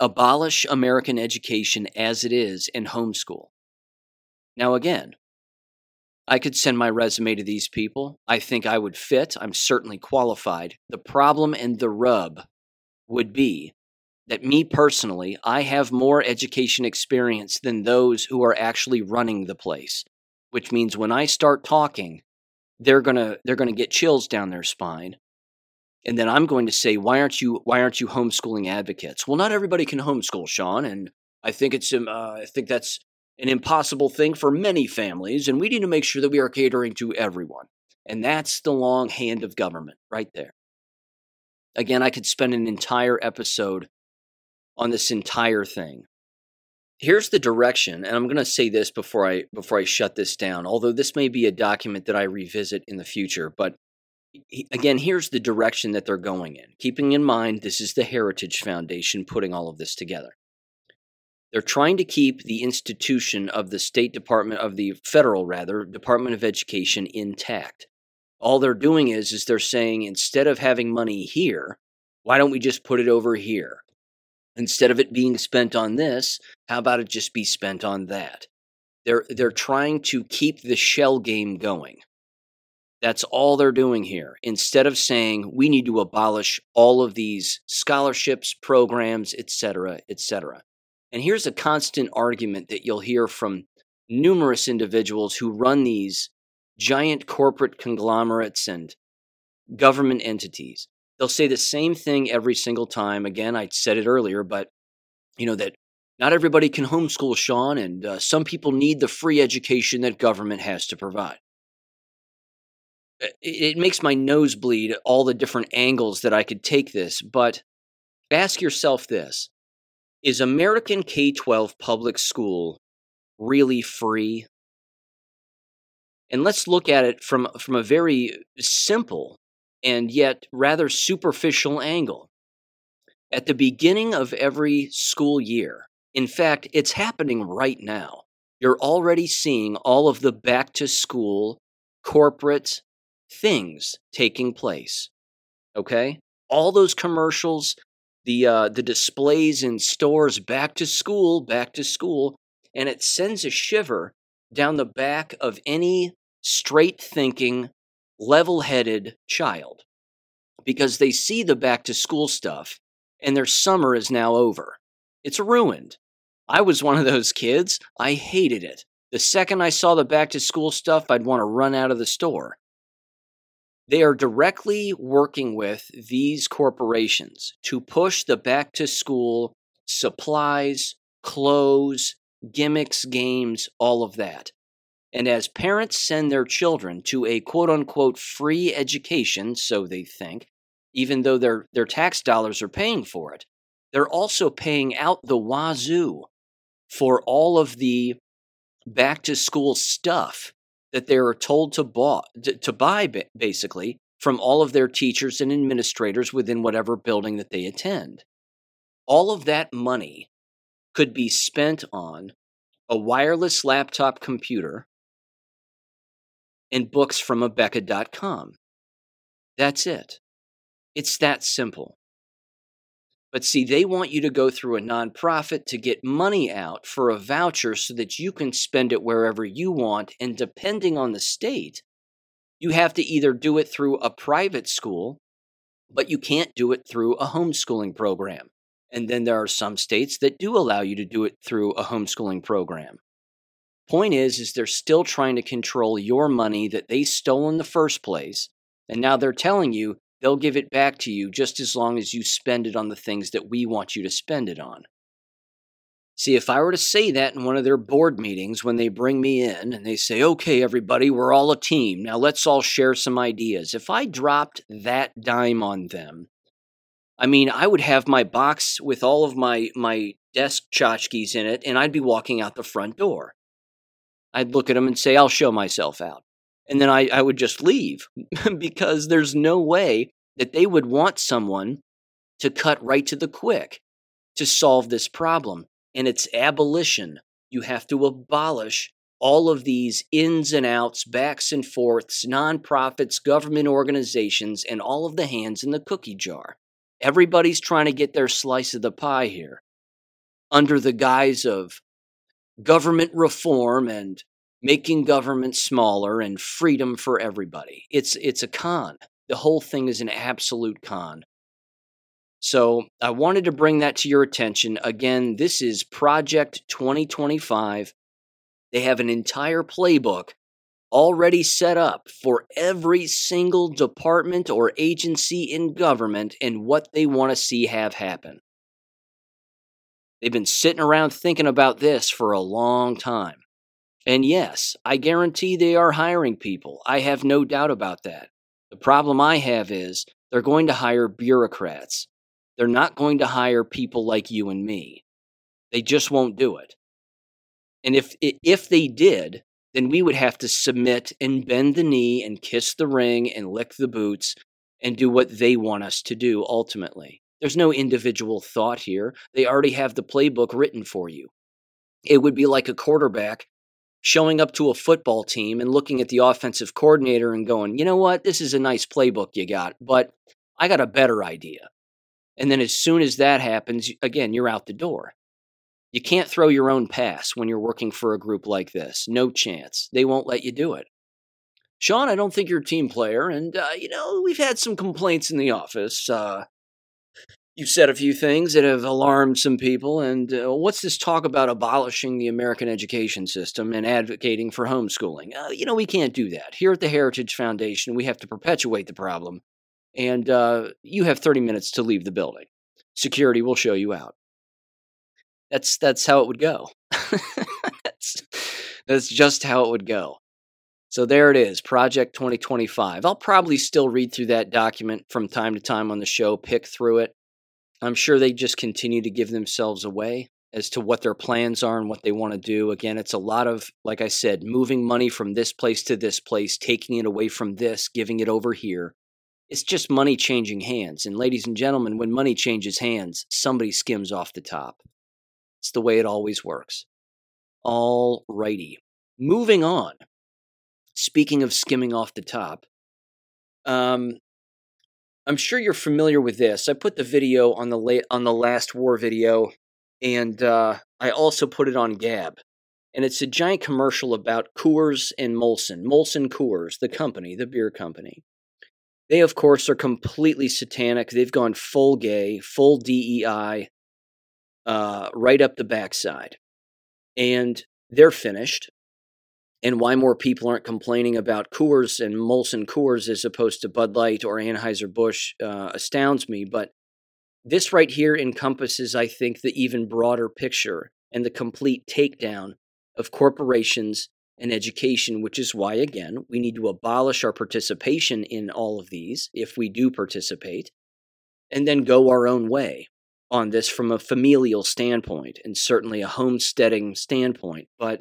Abolish American education as it is and homeschool. Now again, I could send my resume to these people. I think I would fit. I'm certainly qualified. The problem and the rub would be that me personally, I have more education experience than those who are actually running the place, which means when I start talking, they're going to get chills down their spine. And then I'm going to say, why aren't you homeschooling advocates? Well, not everybody can homeschool, Sean, and I think that's an impossible thing for many families, and we need to make sure that we are catering to everyone. And that's the long hand of government right there. Again, I could spend an entire episode on this entire thing. Here's the direction, and I'm going to say this before I shut this down, although this may be a document that I revisit in the future, but again, here's the direction that they're going in. Keeping in mind, this is the Heritage Foundation putting all of this together. They're trying to keep the institution of the federal Department of Education intact. All they're doing is they're saying, instead of having money here, why don't we just put it over here? Instead of it being spent on this, how about it just be spent on that? They're trying to keep the shell game going. That's all they're doing here. Instead of saying, we need to abolish all of these scholarships, programs, et cetera, et cetera. And here's a constant argument that you'll hear from numerous individuals who run these giant corporate conglomerates and government entities. They'll say the same thing every single time. Again, I said it earlier, but you know that not everybody can homeschool, Sean, and some people need the free education that government has to provide. It makes my nose bleed, all the different angles that I could take this, but ask yourself this. Is American K-12 public school really free? And let's look at it from a very simple and yet rather superficial angle. At the beginning of every school year, in fact, it's happening right now, you're already seeing all of the back-to-school corporate things taking place, okay? All those commercials, the displays in stores, back to school, and it sends a shiver down the back of any straight-thinking, level-headed child because they see the back-to-school stuff and their summer is now over. It's ruined. I was one of those kids. I hated it. The second I saw the back-to-school stuff, I'd want to run out of the store. They are directly working with these corporations to push the back-to-school supplies, clothes, gimmicks, games, all of that. And as parents send their children to a quote-unquote free education, so they think, even though their tax dollars are paying for it, they're also paying out the wazoo for all of the back-to-school stuff that they are told to buy, basically, from all of their teachers and administrators within whatever building that they attend. All of that money could be spent on a wireless laptop computer and books from Abeka.com. That's it. It's that simple. But see, they want you to go through a nonprofit to get money out for a voucher so that you can spend it wherever you want. And depending on the state, you have to either do it through a private school, but you can't do it through a homeschooling program. And then there are some states that do allow you to do it through a homeschooling program. Point is they're still trying to control your money that they stole in the first place, and now they're telling you they'll give it back to you just as long as you spend it on the things that we want you to spend it on. See, if I were to say that in one of their board meetings when they bring me in and they say, okay, everybody, we're all a team. Now let's all share some ideas. If I dropped that dime on them, I mean, I would have my box with all of my desk tchotchkes in it, and I'd be walking out the front door. I'd look at them and say, I'll show myself out. And then I would just leave because there's no way that they would want someone to cut right to the quick to solve this problem. And it's abolition. You have to abolish all of these ins and outs, backs and forths, nonprofits, government organizations, and all of the hands in the cookie jar. Everybody's trying to get their slice of the pie here under the guise of government reform and making government smaller and freedom for everybody. It's a con. The whole thing is an absolute con. So I wanted to bring that to your attention. Again, this is Project 2025. They have an entire playbook already set up for every single department or agency in government and what they want to see have happen. They've been sitting around thinking about this for a long time. And yes, I guarantee they are hiring people. I have no doubt about that. The problem I have is they're going to hire bureaucrats. They're not going to hire people like you and me. They just won't do it. And if they did, then we would have to submit and bend the knee and kiss the ring and lick the boots and do what they want us to do ultimately. There's no individual thought here. They already have the playbook written for you. It would be like a quarterback showing up to a football team and looking at the offensive coordinator and going, you know what, this is a nice playbook you got, but I got a better idea. And then as soon as that happens, again, you're out the door. You can't throw your own pass when you're working for a group like this. No chance. They won't let you do it. Sean, I don't think you're a team player. And, we've had some complaints in the office. You've said a few things that have alarmed some people. And what's this talk about abolishing the American education system and advocating for homeschooling? We can't do that. Here at the Heritage Foundation, we have to perpetuate the problem. And you have 30 minutes to leave the building. Security will show you out. That's how it would go. That's just how it would go. So there it is, Project 2025. I'll probably still read through that document from time to time on the show, pick through it. I'm sure they just continue to give themselves away as to what their plans are and what they want to do. Again, it's a lot of, like I said, moving money from this place to this place, taking it away from this, giving it over here. It's just money changing hands. And ladies and gentlemen, when money changes hands, somebody skims off the top. It's the way it always works. All righty. Moving on. Speaking of skimming off the top, I'm sure you're familiar with this. I put the video on the last war video, and I also put it on Gab. And it's a giant commercial about Coors and Molson. Molson Coors, the company, the beer company. They, of course, are completely satanic. They've gone full gay, full DEI, right up the backside. And they're finished. And why more people aren't complaining about Coors and Molson Coors as opposed to Bud Light or Anheuser-Busch astounds me. But this right here encompasses, I think, the even broader picture and the complete takedown of corporations and education, which is why, again, we need to abolish our participation in all of these, if we do participate, and then go our own way on this from a familial standpoint and certainly a homesteading standpoint. But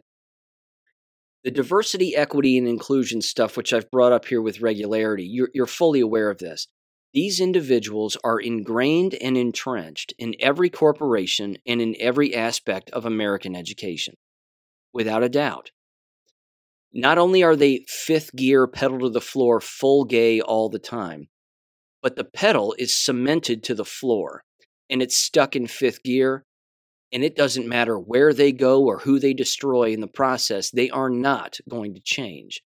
the diversity, equity, and inclusion stuff, which I've brought up here with regularity, you're fully aware of this. These individuals are ingrained and entrenched in every corporation and in every aspect of American education, without a doubt. Not only are they fifth gear, pedal to the floor, full gay all the time, but the pedal is cemented to the floor, and it's stuck in fifth gear. And it doesn't matter where they go or who they destroy in the process, they are not going to change.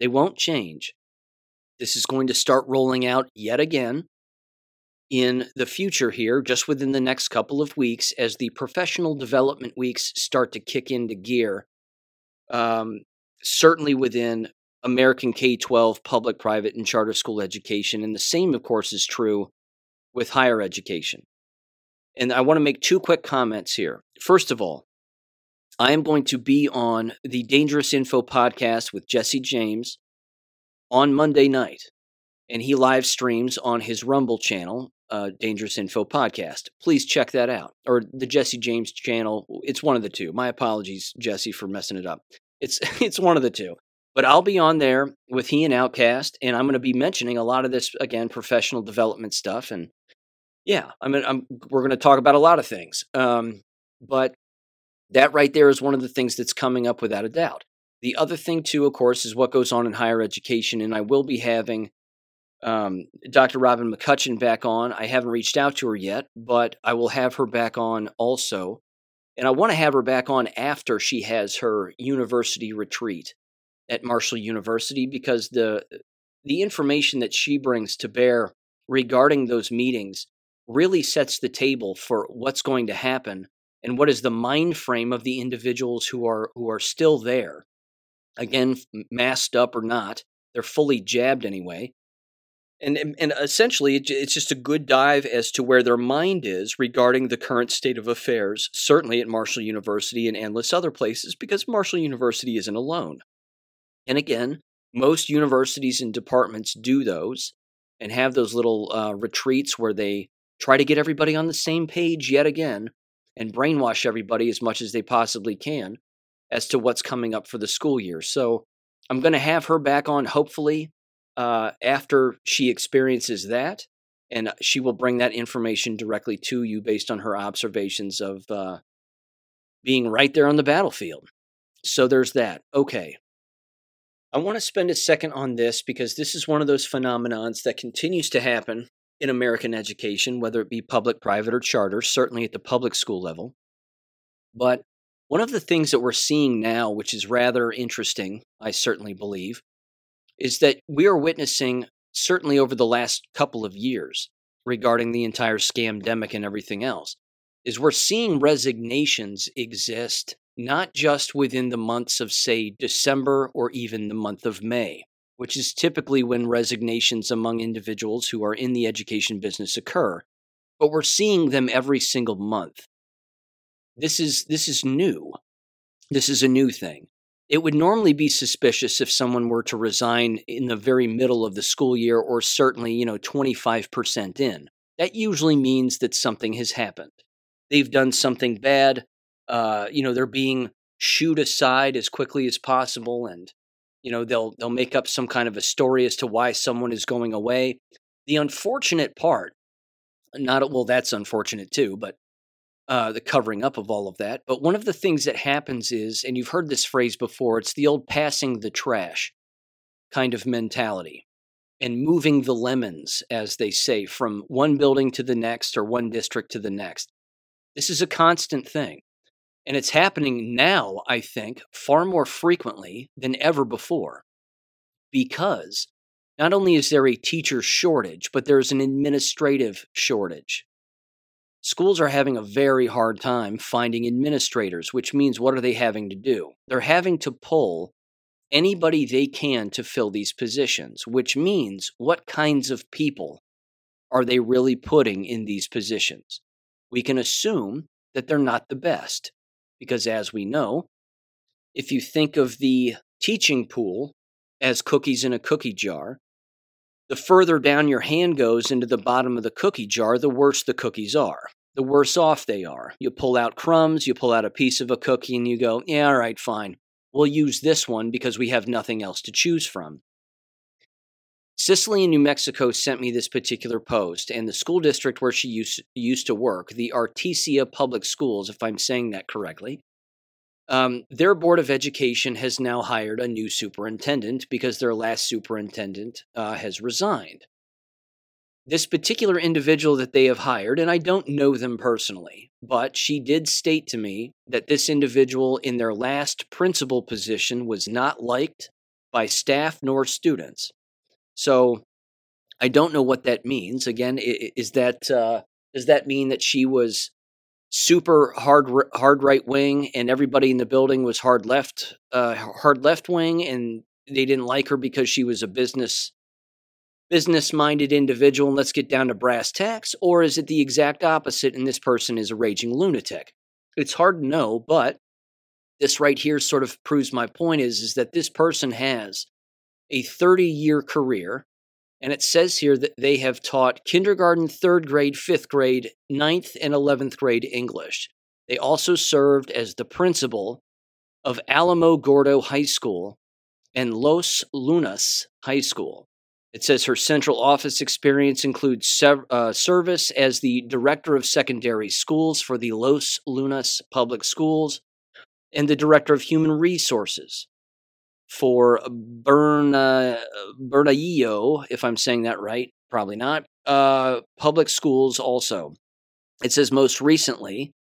They won't change. This is going to start rolling out yet again in the future here, just within the next couple of weeks, as the professional development weeks start to kick into gear, certainly within American K-12, public, private, and charter school education. And the same, of course, is true with higher education. And I want to make two quick comments here. First of all, I am going to be on the Dangerous Info podcast with Jesse James on Monday night. And he live streams on his Rumble channel, Dangerous Info podcast. Please check that out. Or the Jesse James channel. It's one of the two. My apologies, Jesse, for messing it up. It's one of the two. But I'll be on there with he and Outkast. And I'm going to be mentioning a lot of this, again, professional development stuff. And yeah, I mean, we're going to talk about a lot of things, but that right there is one of the things that's coming up without a doubt. The other thing, too, of course, is what goes on in higher education, and I will be having Dr. Robin McCutcheon back on. I haven't reached out to her yet, but I will have her back on also, and I want to have her back on after she has her university retreat at Marshall University because the information that she brings to bear regarding those meetings really sets the table for what's going to happen and what is the mind frame of the individuals who are still there. Again, masked up or not, they're fully jabbed anyway. And essentially, it's just a good dive as to where their mind is regarding the current state of affairs, certainly at Marshall University and endless other places, because Marshall University isn't alone. And again, most universities and departments do those and have those little retreats where they try to get everybody on the same page yet again and brainwash everybody as much as they possibly can as to what's coming up for the school year. So I'm going to have her back on, hopefully, after she experiences that, and she will bring that information directly to you based on her observations of being right there on the battlefield. So there's that. Okay. I want to spend a second on this because this is one of those phenomenons that continues to happen in American education, whether it be public, private, or charter, certainly at the public school level. But one of the things that we're seeing now, which is rather interesting, I certainly believe, is that we are witnessing, certainly over the last couple of years, regarding the entire scamdemic and everything else, is we're seeing resignations exist, not just within the months of, say, December or even the month of May, which is typically when resignations among individuals who are in the education business occur, but we're seeing them every single month. This is new. This is a new thing. It would normally be suspicious if someone were to resign in the very middle of the school year, or certainly, 25% in. That usually means that something has happened. They've done something bad. They're being shooed aside as quickly as possible, and they'll make up some kind of a story as to why someone is going away. The unfortunate part, that's unfortunate too, but the covering up of all of that. But one of the things that happens is, and you've heard this phrase before, it's the old passing the trash kind of mentality and moving the lemons, as they say, from one building to the next or one district to the next. This is a constant thing. And it's happening now, I think, far more frequently than ever before, because not only is there a teacher shortage, but there's an administrative shortage. Schools are having a very hard time finding administrators, which means what are they having to do? They're having to pull anybody they can to fill these positions, which means what kinds of people are they really putting in these positions? We can assume that they're not the best, because as we know, if you think of the teaching pool as cookies in a cookie jar, the further down your hand goes into the bottom of the cookie jar, the worse the cookies are, the worse off they are. You pull out crumbs, you pull out a piece of a cookie, and you go, yeah, all right, fine. We'll use this one because we have nothing else to choose from. Sicily in New Mexico sent me this particular post, and the school district where she used to work, the Artesia Public Schools, if I'm saying that correctly, their Board of Education has now hired a new superintendent because their last superintendent has resigned. This particular individual that they have hired, and I don't know them personally, but she did state to me that this individual in their last principal position was not liked by staff nor students. So I don't know what that means. Again, is that does that mean that she was super hard right wing, and everybody in the building was hard left wing, and they didn't like her because she was a business minded individual, and let's get down to brass tacks? Or is it the exact opposite, and this person is a raging lunatic? It's hard to know, but this right here sort of proves my point: is that this person has a 30-year career, and it says here that they have taught kindergarten, third grade, fifth grade, 9th, and 11th grade English. They also served as the principal of Alamo Gordo High School and Los Lunas High School. It says her central office experience includes service as the director of secondary schools for the Los Lunas Public Schools and the director of human resources for Bernalillo, if I'm saying that right, probably not, public schools also. It says most recently,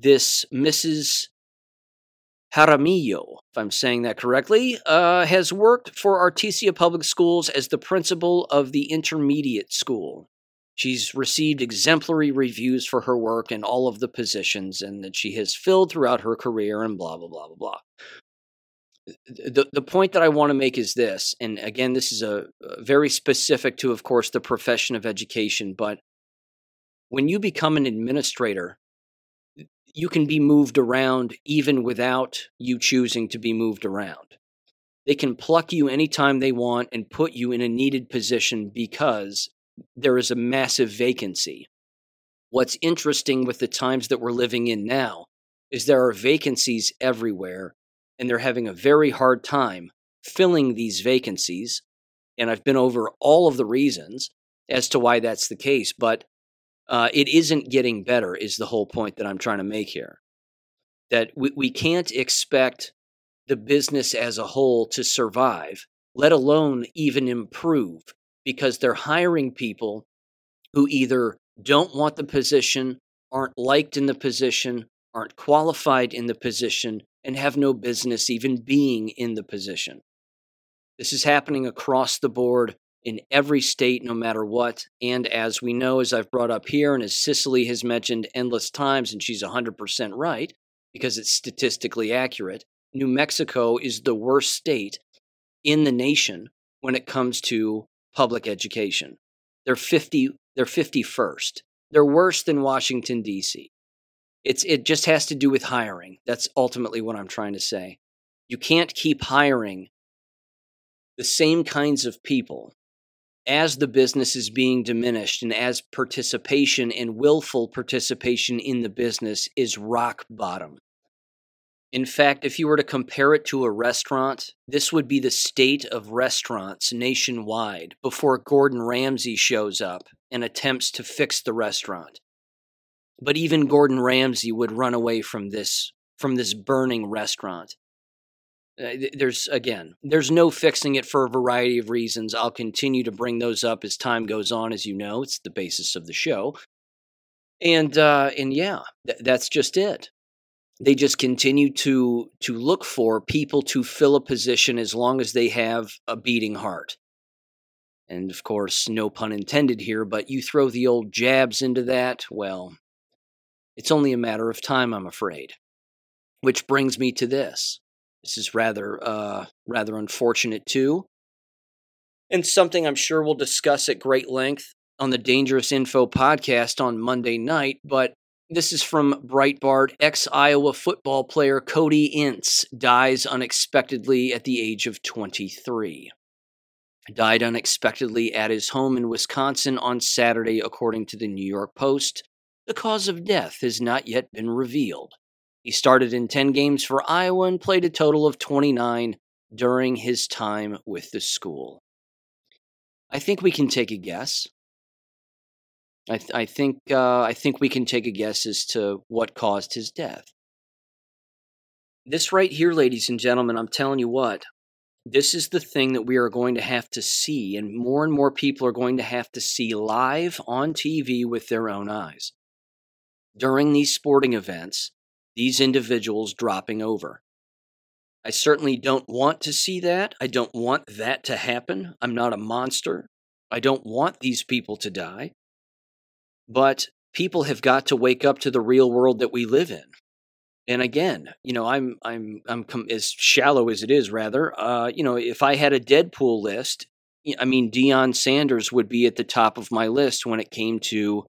this Mrs. Jaramillo, if I'm saying that correctly, has worked for Artesia Public Schools as the principal of the intermediate school. She's received exemplary reviews for her work in all of the positions and that she has filled throughout her career and blah, blah, blah, blah, blah. The point that I want to make is this, and again, this is a very specific to, of course, the profession of education, but when you become an administrator, you can be moved around even without you choosing to be moved around. They can pluck you anytime they want and put you in a needed position because there is a massive vacancy. What's interesting with the times that we're living in now is there are vacancies everywhere, and they're having a very hard time filling these vacancies. And I've been over all of the reasons as to why that's the case, but it isn't getting better is the whole point that I'm trying to make here. That we can't expect the business as a whole to survive, let alone even improve, because they're hiring people who either don't want the position, aren't liked in the position, aren't qualified in the position, and have no business even being in the position. This is happening across the board in every state, no matter what. And as we know, as I've brought up here, and as Cicely has mentioned endless times, and she's 100% right, because it's statistically accurate, New Mexico is the worst state in the nation when it comes to public education. They're 51st. They're worse than Washington, D.C. It just has to do with hiring. That's ultimately what I'm trying to say. You can't keep hiring the same kinds of people as the business is being diminished and as participation and willful participation in the business is rock bottom. In fact, if you were to compare it to a restaurant, this would be the state of restaurants nationwide before Gordon Ramsay shows up and attempts to fix the restaurant. But even Gordon Ramsay would run away from this burning restaurant. There's no fixing it for a variety of reasons. I'll continue to bring those up as time goes on, as you know. It's the basis of the show. And that's just it. They just continue to look for people to fill a position as long as they have a beating heart. And of course, no pun intended here, but you throw the old jabs into that, well, it's only a matter of time, I'm afraid. Which brings me to this. This is rather unfortunate too, and something I'm sure we'll discuss at great length on the Dangerous Info podcast on Monday night, but this is from Breitbart. Ex-Iowa football player Cody Ince dies unexpectedly at the age of 23. Died unexpectedly at his home in Wisconsin on Saturday, according to the New York Post. The cause of death has not yet been revealed. He started in 10 games for Iowa and played a total of 29 during his time with the school. I think we can take a guess. I think we can take a guess as to what caused his death. This right here, ladies and gentlemen, I'm telling you what, this is the thing that we are going to have to see, and more people are going to have to see live on TV with their own eyes. During these sporting events, these individuals dropping over. I certainly don't want to see that. I don't want that to happen. I'm not a monster. I don't want these people to die. But people have got to wake up to the real world that we live in. And again, you know, I'm as shallow as it is, rather. If I had a Deadpool list, I mean, Deion Sanders would be at the top of my list when it came to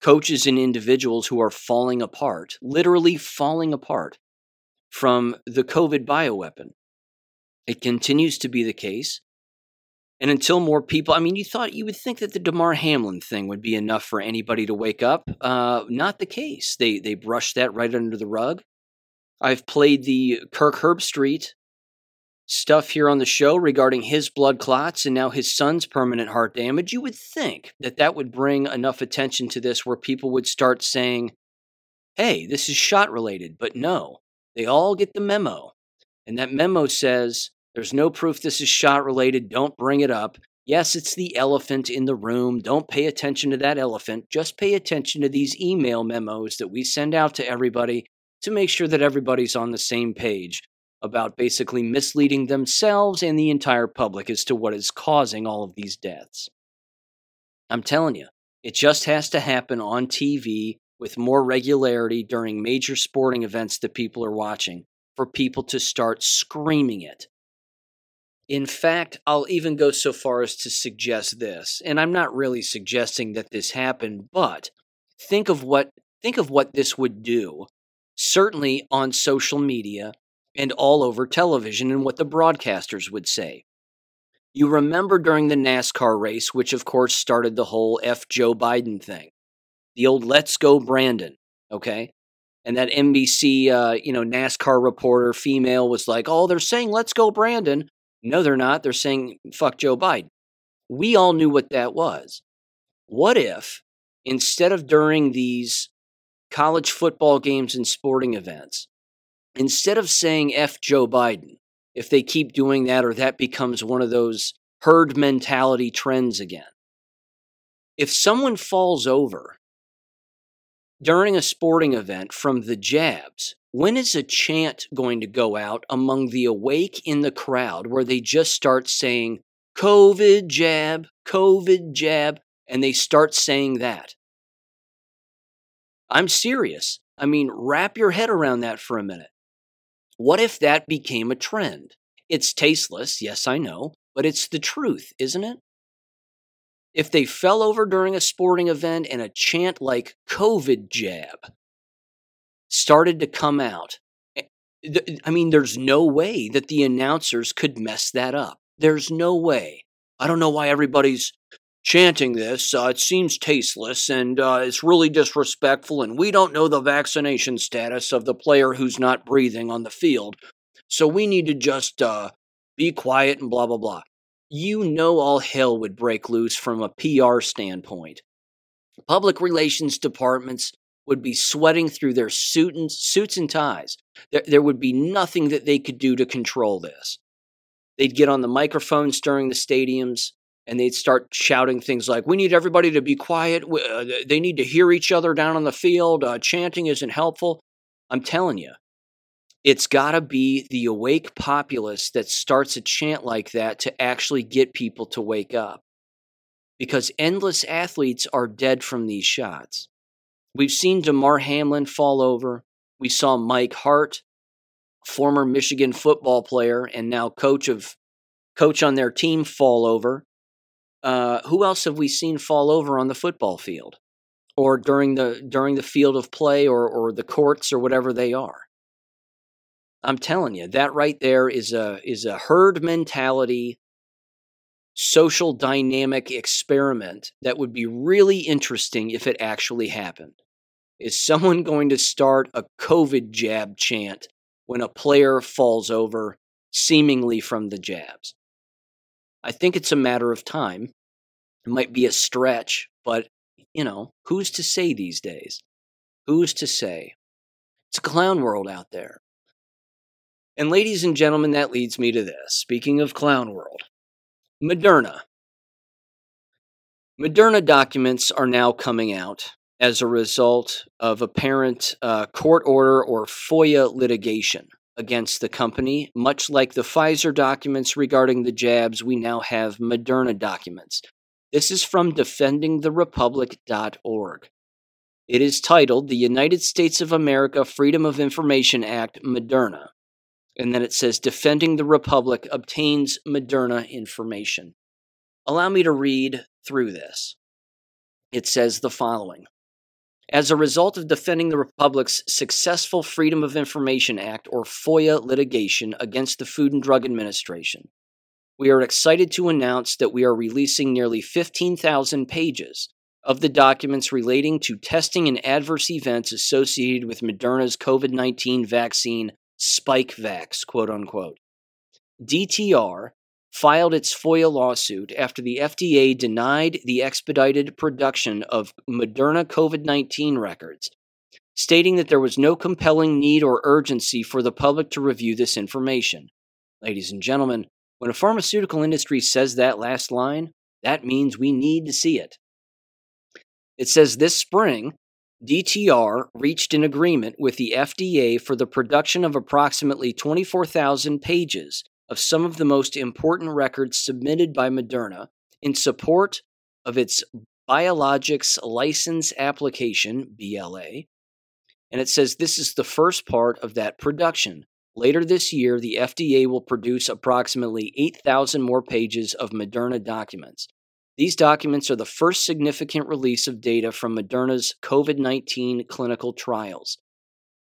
coaches and individuals who are falling apart, literally falling apart from the COVID bioweapon. It continues to be the case. And until more people, I mean, you would think that the Damar Hamlin thing would be enough for anybody to wake up. Not the case. They brushed that right under the rug. I've played the Kirk Herbstreit stuff here on the show regarding his blood clots and now his son's permanent heart damage. You would think that would bring enough attention to this where people would start saying, hey, this is shot related, but no, they all get the memo. And that memo says, there's no proof this is shot related. Don't bring it up. Yes, it's the elephant in the room. Don't pay attention to that elephant. Just pay attention to these email memos that we send out to everybody to make sure that everybody's on the same page about basically misleading themselves and the entire public as to what is causing all of these deaths. I'm telling you, it just has to happen on TV with more regularity during major sporting events that people are watching for people to start screaming it. In fact, I'll even go so far as to suggest this, and I'm not really suggesting that this happened, but think of what this would do, certainly on social media, and all over television and what the broadcasters would say. You remember during the NASCAR race, which of course started the whole F Joe Biden thing, the old let's go Brandon, okay? And that NBC, NASCAR reporter female was like, oh, they're saying let's go Brandon. No, they're not. They're saying fuck Joe Biden. We all knew what that was. What if instead of during these college football games and sporting events, instead of saying F Joe Biden, if they keep doing that or that becomes one of those herd mentality trends again, If someone falls over during a sporting event from the jabs, when is a chant going to go out among the awake in the crowd where they just start saying, COVID jab, and they start saying that? I'm serious. I mean, wrap your head around that for a minute. What if that became a trend? It's tasteless, yes, I know, but it's the truth, isn't it? If they fell over during a sporting event and a chant like COVID jab started to come out, I mean, there's no way that the announcers could mess that up. There's no way. I don't know why everybody's chanting this. It seems tasteless and it's really disrespectful, and we don't know the vaccination status of the player who's not breathing on the field, so we need to just be quiet and blah, blah, blah. You know, all hell would break loose from a PR standpoint. Public relations departments would be sweating through their suits and ties. There would be nothing that they could do to control this. They'd get on the microphones during the stadiums, and they'd start shouting things like, we need everybody to be quiet. They need to hear each other down on the field. Chanting isn't helpful. I'm telling you, it's got to be the awake populace that starts a chant like that to actually get people to wake up, because endless athletes are dead from these shots. We've seen Damar Hamlin fall over. We saw Mike Hart, former Michigan football player and now coach on their team, fall over. Who else have we seen fall over on the football field or during the field of play or the courts or whatever they are? I'm telling you, that right there is a herd mentality, social dynamic experiment that would be really interesting if it actually happened. Is someone going to start a COVID jab chant when a player falls over, seemingly from the jabs? I think it's a matter of time. It might be a stretch, but, you know, who's to say these days? Who's to say? It's a clown world out there. And ladies and gentlemen, that leads me to this. Speaking of clown world, Moderna. Moderna documents are now coming out as a result of apparent court order or FOIA litigation against the company. Much like the Pfizer documents regarding the jabs, we now have Moderna documents. This is from defendingtherepublic.org. It is titled, The United States of America Freedom of Information Act, Moderna. And then it says, Defending the Republic obtains Moderna information. Allow me to read through this. It says the following. As a result of Defending the Republic's successful Freedom of Information Act, or FOIA, litigation against the Food and Drug Administration, we are excited to announce that we are releasing nearly 15,000 pages of the documents relating to testing and adverse events associated with Moderna's COVID-19 vaccine, SpikeVax, quote-unquote. DTR filed its FOIA lawsuit after the FDA denied the expedited production of Moderna COVID-19 records, stating that there was no compelling need or urgency for the public to review this information. Ladies and gentlemen, when a pharmaceutical industry says that last line, that means we need to see it. It says this spring, DTR reached an agreement with the FDA for the production of approximately 24,000 pages of some of the most important records submitted by Moderna in support of its Biologics License Application, BLA. And it says this is the first part of that production. Later this year, the FDA will produce approximately 8,000 more pages of Moderna documents. These documents are the first significant release of data from Moderna's COVID-19 clinical trials.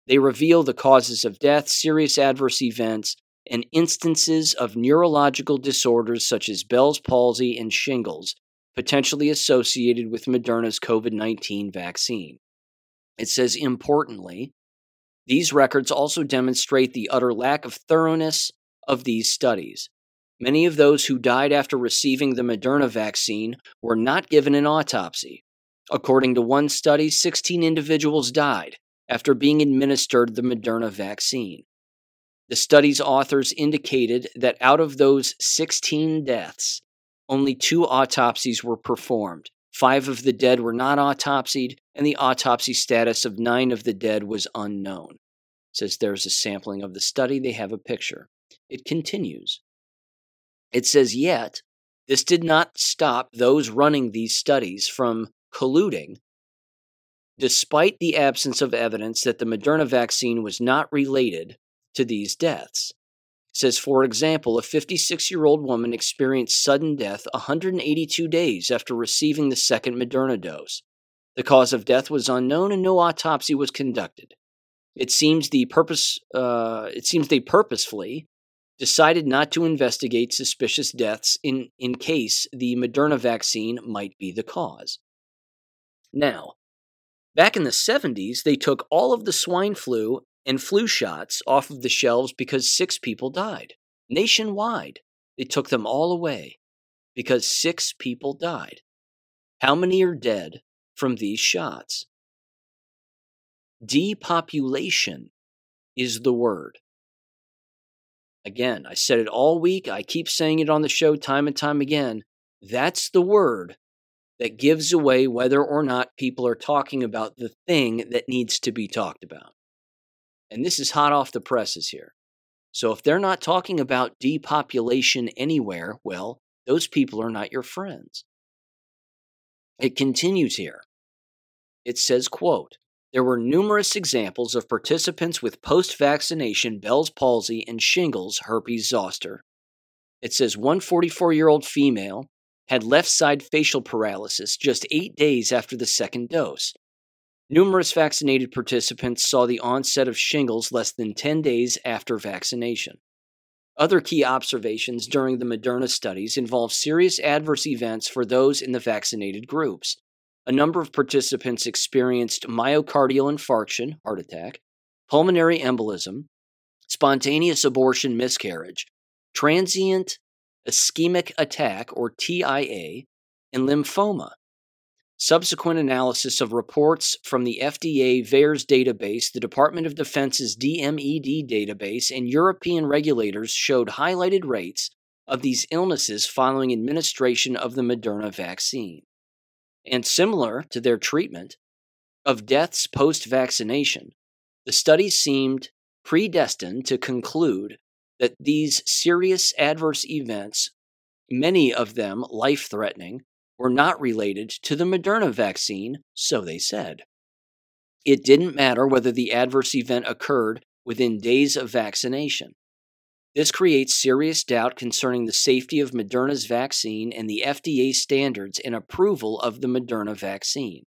They reveal the causes of death, serious adverse events, and instances of neurological disorders such as Bell's palsy and shingles, potentially associated with Moderna's COVID-19 vaccine. It says, importantly, these records also demonstrate the utter lack of thoroughness of these studies. Many of those who died after receiving the Moderna vaccine were not given an autopsy. According to one study, 16 individuals died after being administered the Moderna vaccine. The study's authors indicated that out of those 16 deaths, only 2 autopsies were performed, 5 of the dead were not autopsied, and the autopsy status of 9 of the dead was unknown. It says there's a sampling of the study. They have a picture. It continues. It says, yet, this did not stop those running these studies from colluding, despite the absence of evidence that the Moderna vaccine was not related to these deaths. It says, for example, a 56-year-old woman experienced sudden death 182 days after receiving the second Moderna dose. The cause of death was unknown and no autopsy was conducted. It seems they purposefully decided not to investigate suspicious deaths in case the Moderna vaccine might be the cause. Now, back in the 70s, they took all of the swine flu and flu shots off of the shelves because 6 people died. Nationwide, they took them all away because 6 people died. How many are dead from these shots? Depopulation is the word. Again, I said it all week. I keep saying it on the show time and time again. That's the word that gives away whether or not people are talking about the thing that needs to be talked about. And this is hot off the presses here. So if they're not talking about depopulation anywhere, well, those people are not your friends. It continues here. It says, quote, there were numerous examples of participants with post-vaccination Bell's palsy and shingles herpes zoster. It says one 44-year-old female had left side facial paralysis just 8 days after the second dose. Numerous vaccinated participants saw the onset of shingles less than 10 days after vaccination. Other key observations during the Moderna studies involved serious adverse events for those in the vaccinated groups. A number of participants experienced myocardial infarction, heart attack, pulmonary embolism, spontaneous abortion miscarriage, transient ischemic attack or TIA, and lymphoma. Subsequent analysis of reports from the FDA VAERS database, the Department of Defense's DMED database, and European regulators showed highlighted rates of these illnesses following administration of the Moderna vaccine. And similar to their treatment of deaths post-vaccination, the study seemed predestined to conclude that these serious adverse events, many of them life-threatening, were not related to the Moderna vaccine, so they said. It didn't matter whether the adverse event occurred within days of vaccination. This creates serious doubt concerning the safety of Moderna's vaccine and the FDA standards and approval of the Moderna vaccine.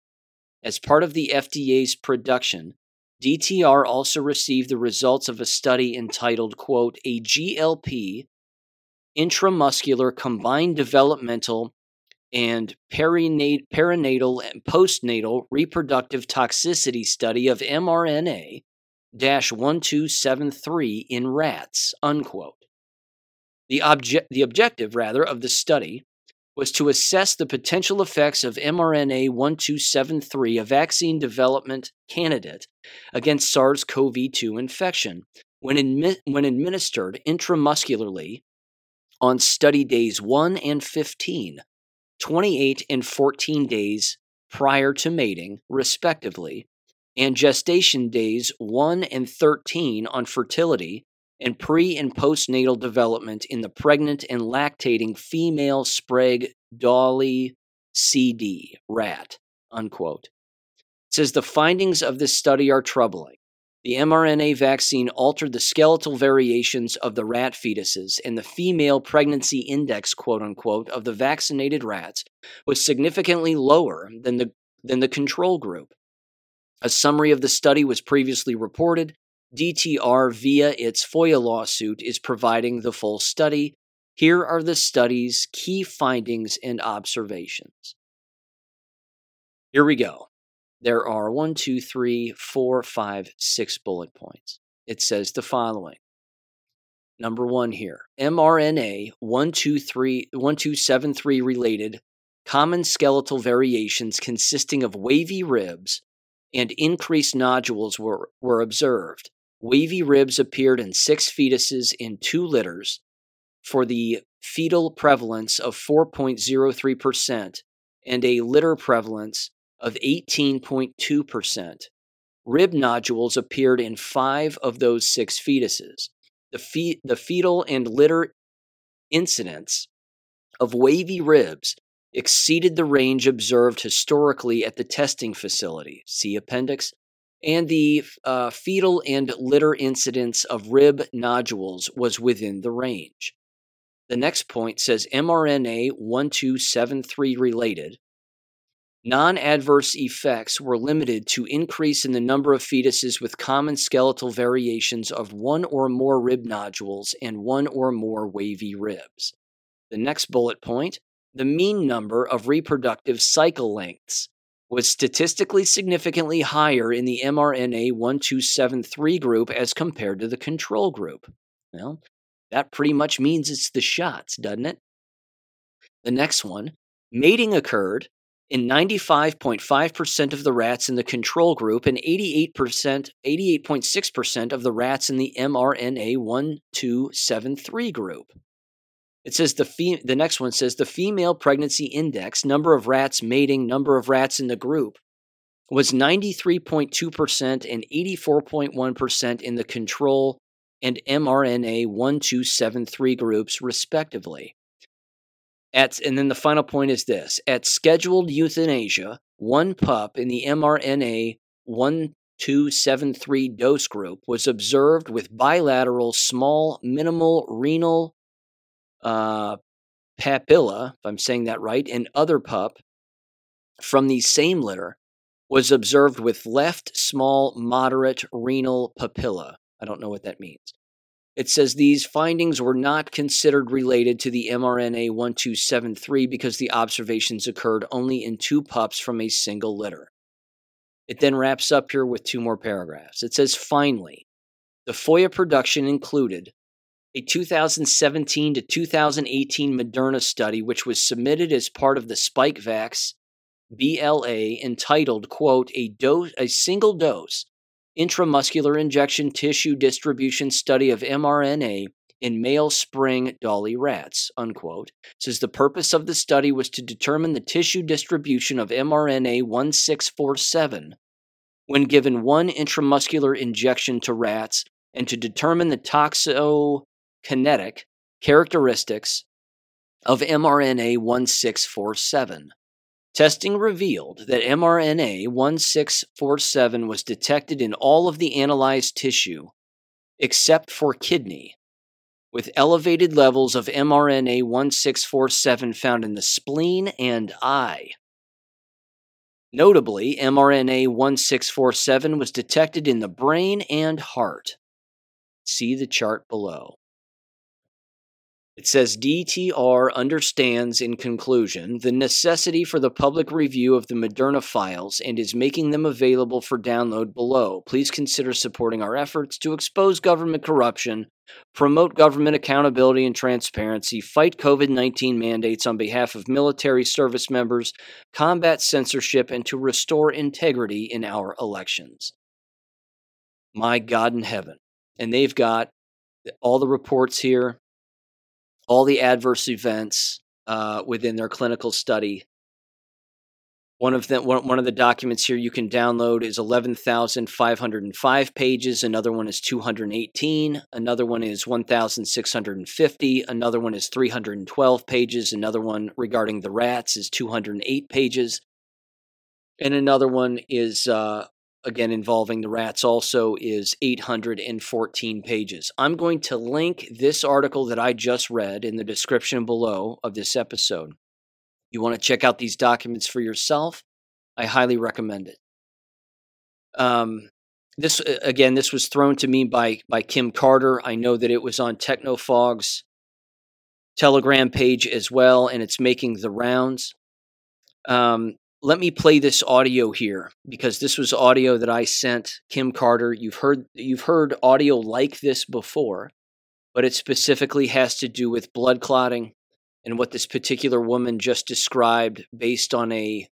As part of the FDA's production, DTR also received the results of a study entitled, quote, a GLP intramuscular combined developmental and perinatal and postnatal reproductive toxicity study of mRNA -1273 in rats, unquote. The objective of the study was to assess the potential effects of mRNA 1273, a vaccine development candidate, against SARS-CoV-2 infection when administered intramuscularly on study days 1 and 15, 28 and 14 days prior to mating, respectively, and gestation days 1 and 13 on fertility and pre- and postnatal development in the pregnant and lactating female Sprague-Dawley CD rat, unquote. It says the findings of this study are troubling. The mRNA vaccine altered the skeletal variations of the rat fetuses, and the female pregnancy index, quote-unquote, of the vaccinated rats was significantly lower than the control group. A summary of the study was previously reported. DTR, via its FOIA lawsuit, is providing the full study. Here are the study's key findings and observations. Here we go. There are 6 bullet points. It says the following. Number 1 here, mRNA 1273 related common skeletal variations consisting of wavy ribs and increased nodules were observed. Wavy ribs appeared in 6 fetuses in 2 litters for the fetal prevalence of 4.03% and a litter prevalence of 18.2%. Rib nodules appeared in 5 of those 6 fetuses. The fetal and litter incidence of wavy ribs exceeded the range observed historically at the testing facility, see appendix, and the fetal and litter incidence of rib nodules was within the range. The next point says mRNA 1273 related. Non-adverse effects were limited to increase in the number of fetuses with common skeletal variations of 1 or more rib nodules and 1 or more wavy ribs. The next bullet point, the mean number of reproductive cycle lengths was statistically significantly higher in the mRNA 1273 group as compared to the control group. Well, that pretty much means it's the shots, doesn't it? The next one, mating occurred in 95.5% of the rats in the control group and 88.6% of the rats in the mRNA 1273 group. It says the next one says the female pregnancy index, number of rats mating, number of rats in the group, was 93.2% and 84.1% in the control and mRNA 1273 groups, respectively. And then the final point is this. At scheduled euthanasia, 1 pup in the mRNA 1273 dose group was observed with bilateral small minimal renal papilla, if I'm saying that right, and other pup from the same litter was observed with left small moderate renal papilla. I don't know what that means. It says these findings were not considered related to the mRNA 1273 because the observations occurred only in 2 pups from a single litter. It then wraps up here with 2 more paragraphs. It says, finally, the FOIA production included a 2017 to 2018 Moderna study, which was submitted as part of the SpikeVax BLA entitled, quote, a single dose intramuscular injection tissue distribution study of mRNA in male spring dolly rats, unquote. It says the purpose of the study was to determine the tissue distribution of mRNA 1647 when given 1 intramuscular injection to rats and to determine the toxicokinetic characteristics of mRNA 1647. Testing revealed that mRNA 1647 was detected in all of the analyzed tissue except for kidney, with elevated levels of mRNA 1647 found in the spleen and eye. Notably, mRNA 1647 was detected in the brain and heart. See the chart below. It says DTR understands, in conclusion, the necessity for the public review of the Moderna files and is making them available for download below. Please consider supporting our efforts to expose government corruption, promote government accountability and transparency, fight COVID-19 mandates on behalf of military service members, combat censorship, and to restore integrity in our elections. My God in heaven. And they've got all the reports here, all the adverse events within their clinical study. One of the documents here you can download is 11,505 pages. Another one is 218. Another one is 1,650. Another one is 312 pages. Another one regarding the rats is 208 pages. And another one is, again, involving the rats also, is 814 pages. I'm going to link this article that I just read in the description below of this episode. You want to check out these documents for yourself? I highly recommend it. This was thrown to me by Kim Carter. I know that it was on Technofog's Telegram page as well, and it's making the rounds. Let me play this audio here, because this was audio that I sent Kim Carter. You've heard audio like this before, but it specifically has to do with blood clotting and what this particular woman just described based on a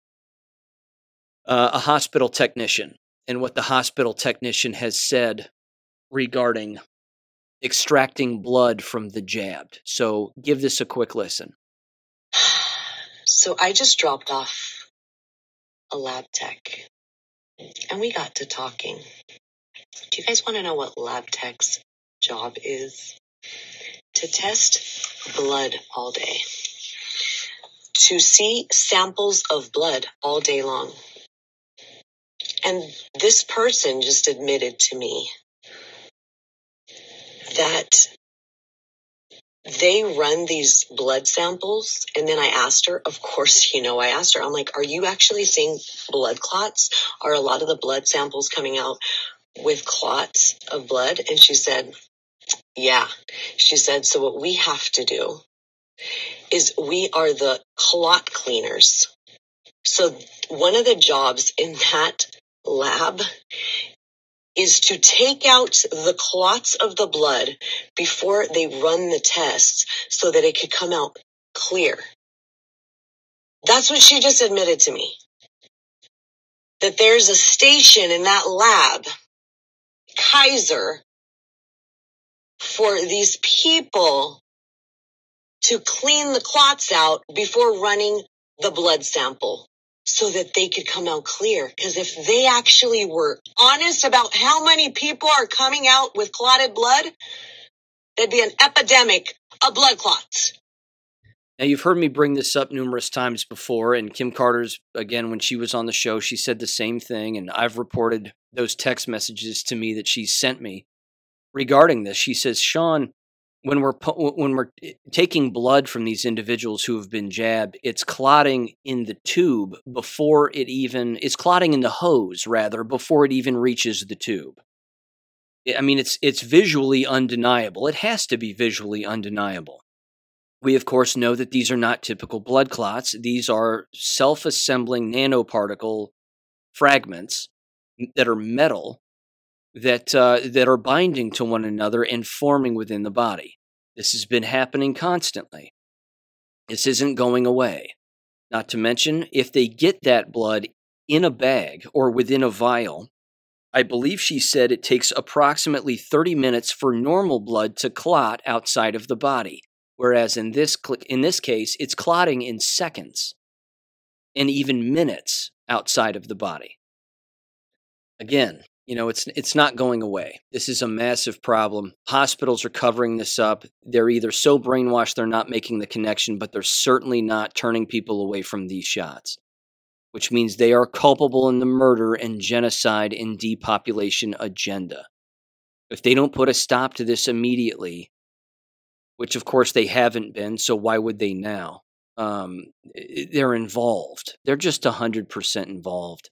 hospital technician and what the hospital technician has said regarding extracting blood from the jabbed. So give this a quick listen. So I just dropped off a lab tech and we got to talking. Do you guys want to know what lab tech's job is? To test blood all day. To see samples of blood all day long. And this person just admitted to me that they run these blood samples. And then I asked her, of course, I asked her, I'm like, are you actually seeing blood clots? Are a lot of the blood samples coming out with clots of blood? And she said, yeah. She said, so what we have to do is we are the clot cleaners. So one of the jobs in that lab is to take out the clots of the blood before they run the tests so that it could come out clear. That's what she just admitted to me. That there's a station in that lab, Kaiser, for these people to clean the clots out before running the blood sample so that they could come out clear. Because if they actually were honest about how many people are coming out with clotted blood, there'd be an epidemic of blood clots. Now, you've heard me bring this up numerous times before, and Kim Carter's, again, when she was on the show, she said the same thing, and I've reported those text messages to me that she sent me regarding this. She says, Sean, when we're taking blood from these individuals who have been jabbed, it's clotting in the tube before it's clotting in the hose, rather, before it even reaches the tube. I mean, it's visually undeniable. It has to be visually undeniable. We, of course, know that these are not typical blood clots. These are self-assembling nanoparticle fragments that are metal that are binding to one another and forming within the body. This has been happening constantly. This isn't going away. Not to mention, if they get that blood in a bag or within a vial, I believe she said it takes approximately 30 minutes for normal blood to clot outside of the body, whereas in this case, it's clotting in seconds and even minutes outside of the body. Again, it's not going away. This is a massive problem. Hospitals are covering this up. They're either so brainwashed they're not making the connection, but they're certainly not turning people away from these shots, which means they are culpable in the murder and genocide and depopulation agenda. If they don't put a stop to this immediately, which of course they haven't been, so why would they now? They're involved. They're just 100% involved.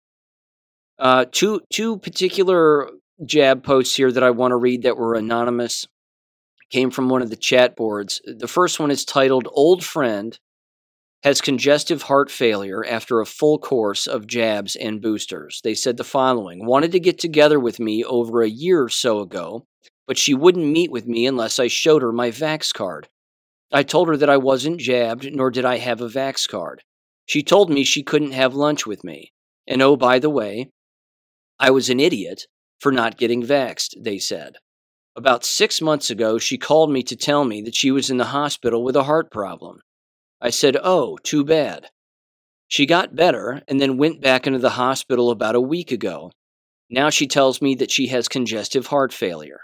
Two particular jab posts here that I want to read that were anonymous came from one of the chat boards. The first one is titled, Old Friend Has Congestive Heart Failure After a Full Course of Jabs and Boosters. They said the following, wanted to get together with me over a year or so ago, but she wouldn't meet with me unless I showed her my Vax card. I told her that I wasn't jabbed, nor did I have a Vax card. She told me she couldn't have lunch with me. And oh, by the way, I was an idiot for not getting vaxxed, they said. About 6 months ago, she called me to tell me that she was in the hospital with a heart problem. I said, oh, too bad. She got better and then went back into the hospital about a week ago. Now she tells me that she has congestive heart failure.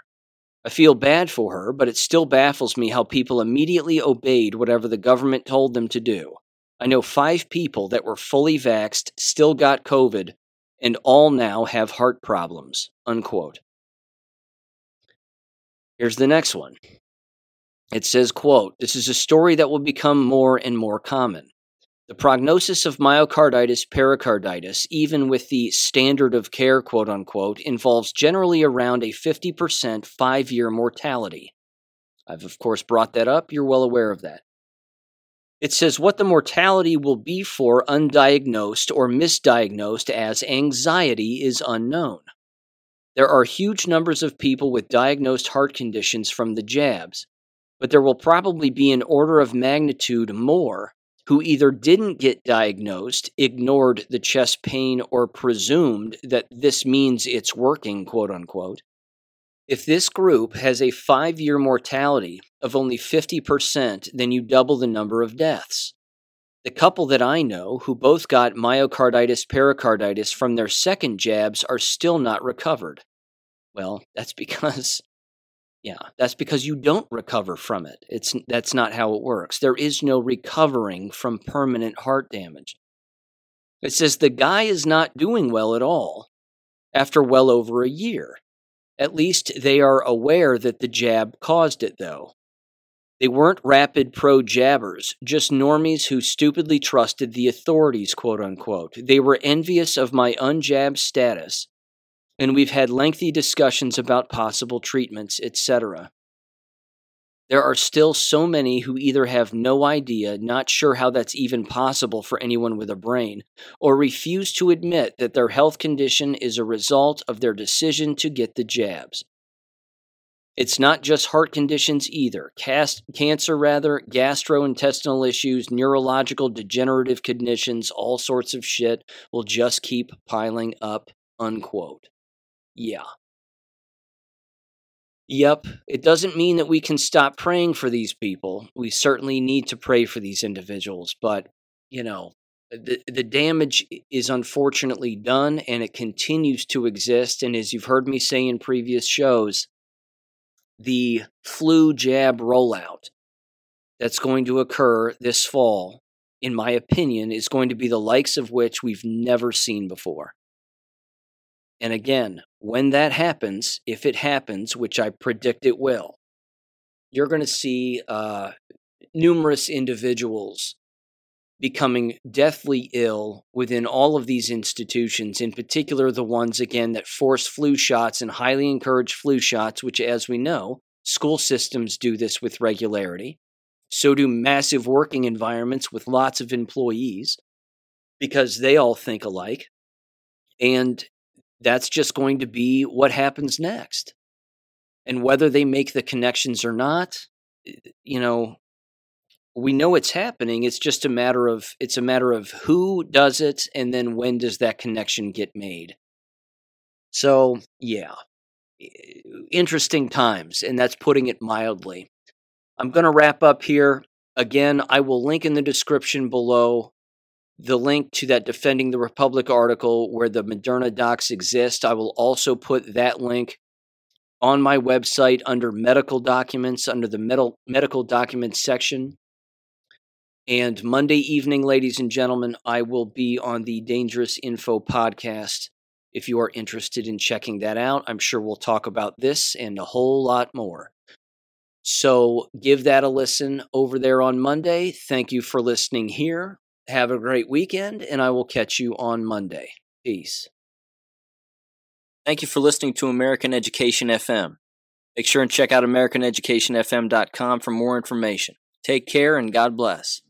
I feel bad for her, but it still baffles me how people immediately obeyed whatever the government told them to do. I know 5 people that were fully vaxxed, still got COVID, and all now have heart problems, unquote. Here's the next one. It says, quote, this is a story that will become more and more common. The prognosis of myocarditis, pericarditis, even with the standard of care, quote unquote, involves generally around a 50% 5-year mortality. I've, of course, brought that up. You're well aware of that. It says what the mortality will be for undiagnosed or misdiagnosed as anxiety is unknown. There are huge numbers of people with diagnosed heart conditions from the jabs, but there will probably be an order of magnitude more who either didn't get diagnosed, ignored the chest pain, or presumed that this means it's working, quote unquote. If this group has a 5-year mortality of only 50%, then you double the number of deaths. The couple that I know who both got myocarditis, pericarditis from their second jabs are still not recovered. Well, that's because, you don't recover from it. That's not how it works. There is no recovering from permanent heart damage. It says the guy is not doing well at all after well over a year. At least they are aware that the jab caused it, though. They weren't rapid pro-jabbers, just normies who stupidly trusted the authorities, quote-unquote. They were envious of my unjabbed status, and we've had lengthy discussions about possible treatments, etc. There are still so many who either have no idea, not sure how that's even possible for anyone with a brain, or refuse to admit that their health condition is a result of their decision to get the jabs. It's not just heart conditions either. Cancer, gastrointestinal issues, neurological degenerative conditions, all sorts of shit will just keep piling up, unquote. Yeah. Yep, it doesn't mean that we can stop praying for these people. We certainly need to pray for these individuals, but, the damage is unfortunately done, and it continues to exist, and as you've heard me say in previous shows, the flu jab rollout that's going to occur this fall, in my opinion, is going to be the likes of which we've never seen before. And again, when that happens, if it happens, which I predict it will, you're going to see numerous individuals becoming deathly ill within all of these institutions, in particular the ones, again, that force flu shots and highly encourage flu shots, which, as we know, school systems do this with regularity. So do massive working environments with lots of employees, because they all think alike. And that's just going to be what happens next. And whether they make the connections or not, we know it's happening. It's just a matter of who does it, and then when does that connection get made. So, yeah, interesting times, and that's putting it mildly. I'm going to wrap up here. Again, I will link in the description below the link to that Defending the Republic article where the Moderna docs exist. I will also put that link on my website under medical documents, under the medical documents section. And Monday evening, ladies and gentlemen, I will be on the Dangerous Info podcast if you are interested in checking that out. I'm sure we'll talk about this and a whole lot more. So give that a listen over there on Monday. Thank you for listening here. Have a great weekend, and I will catch you on Monday. Peace. Thank you for listening to American Education FM. Make sure and check out AmericanEducationFM.com for more information. Take care and God bless.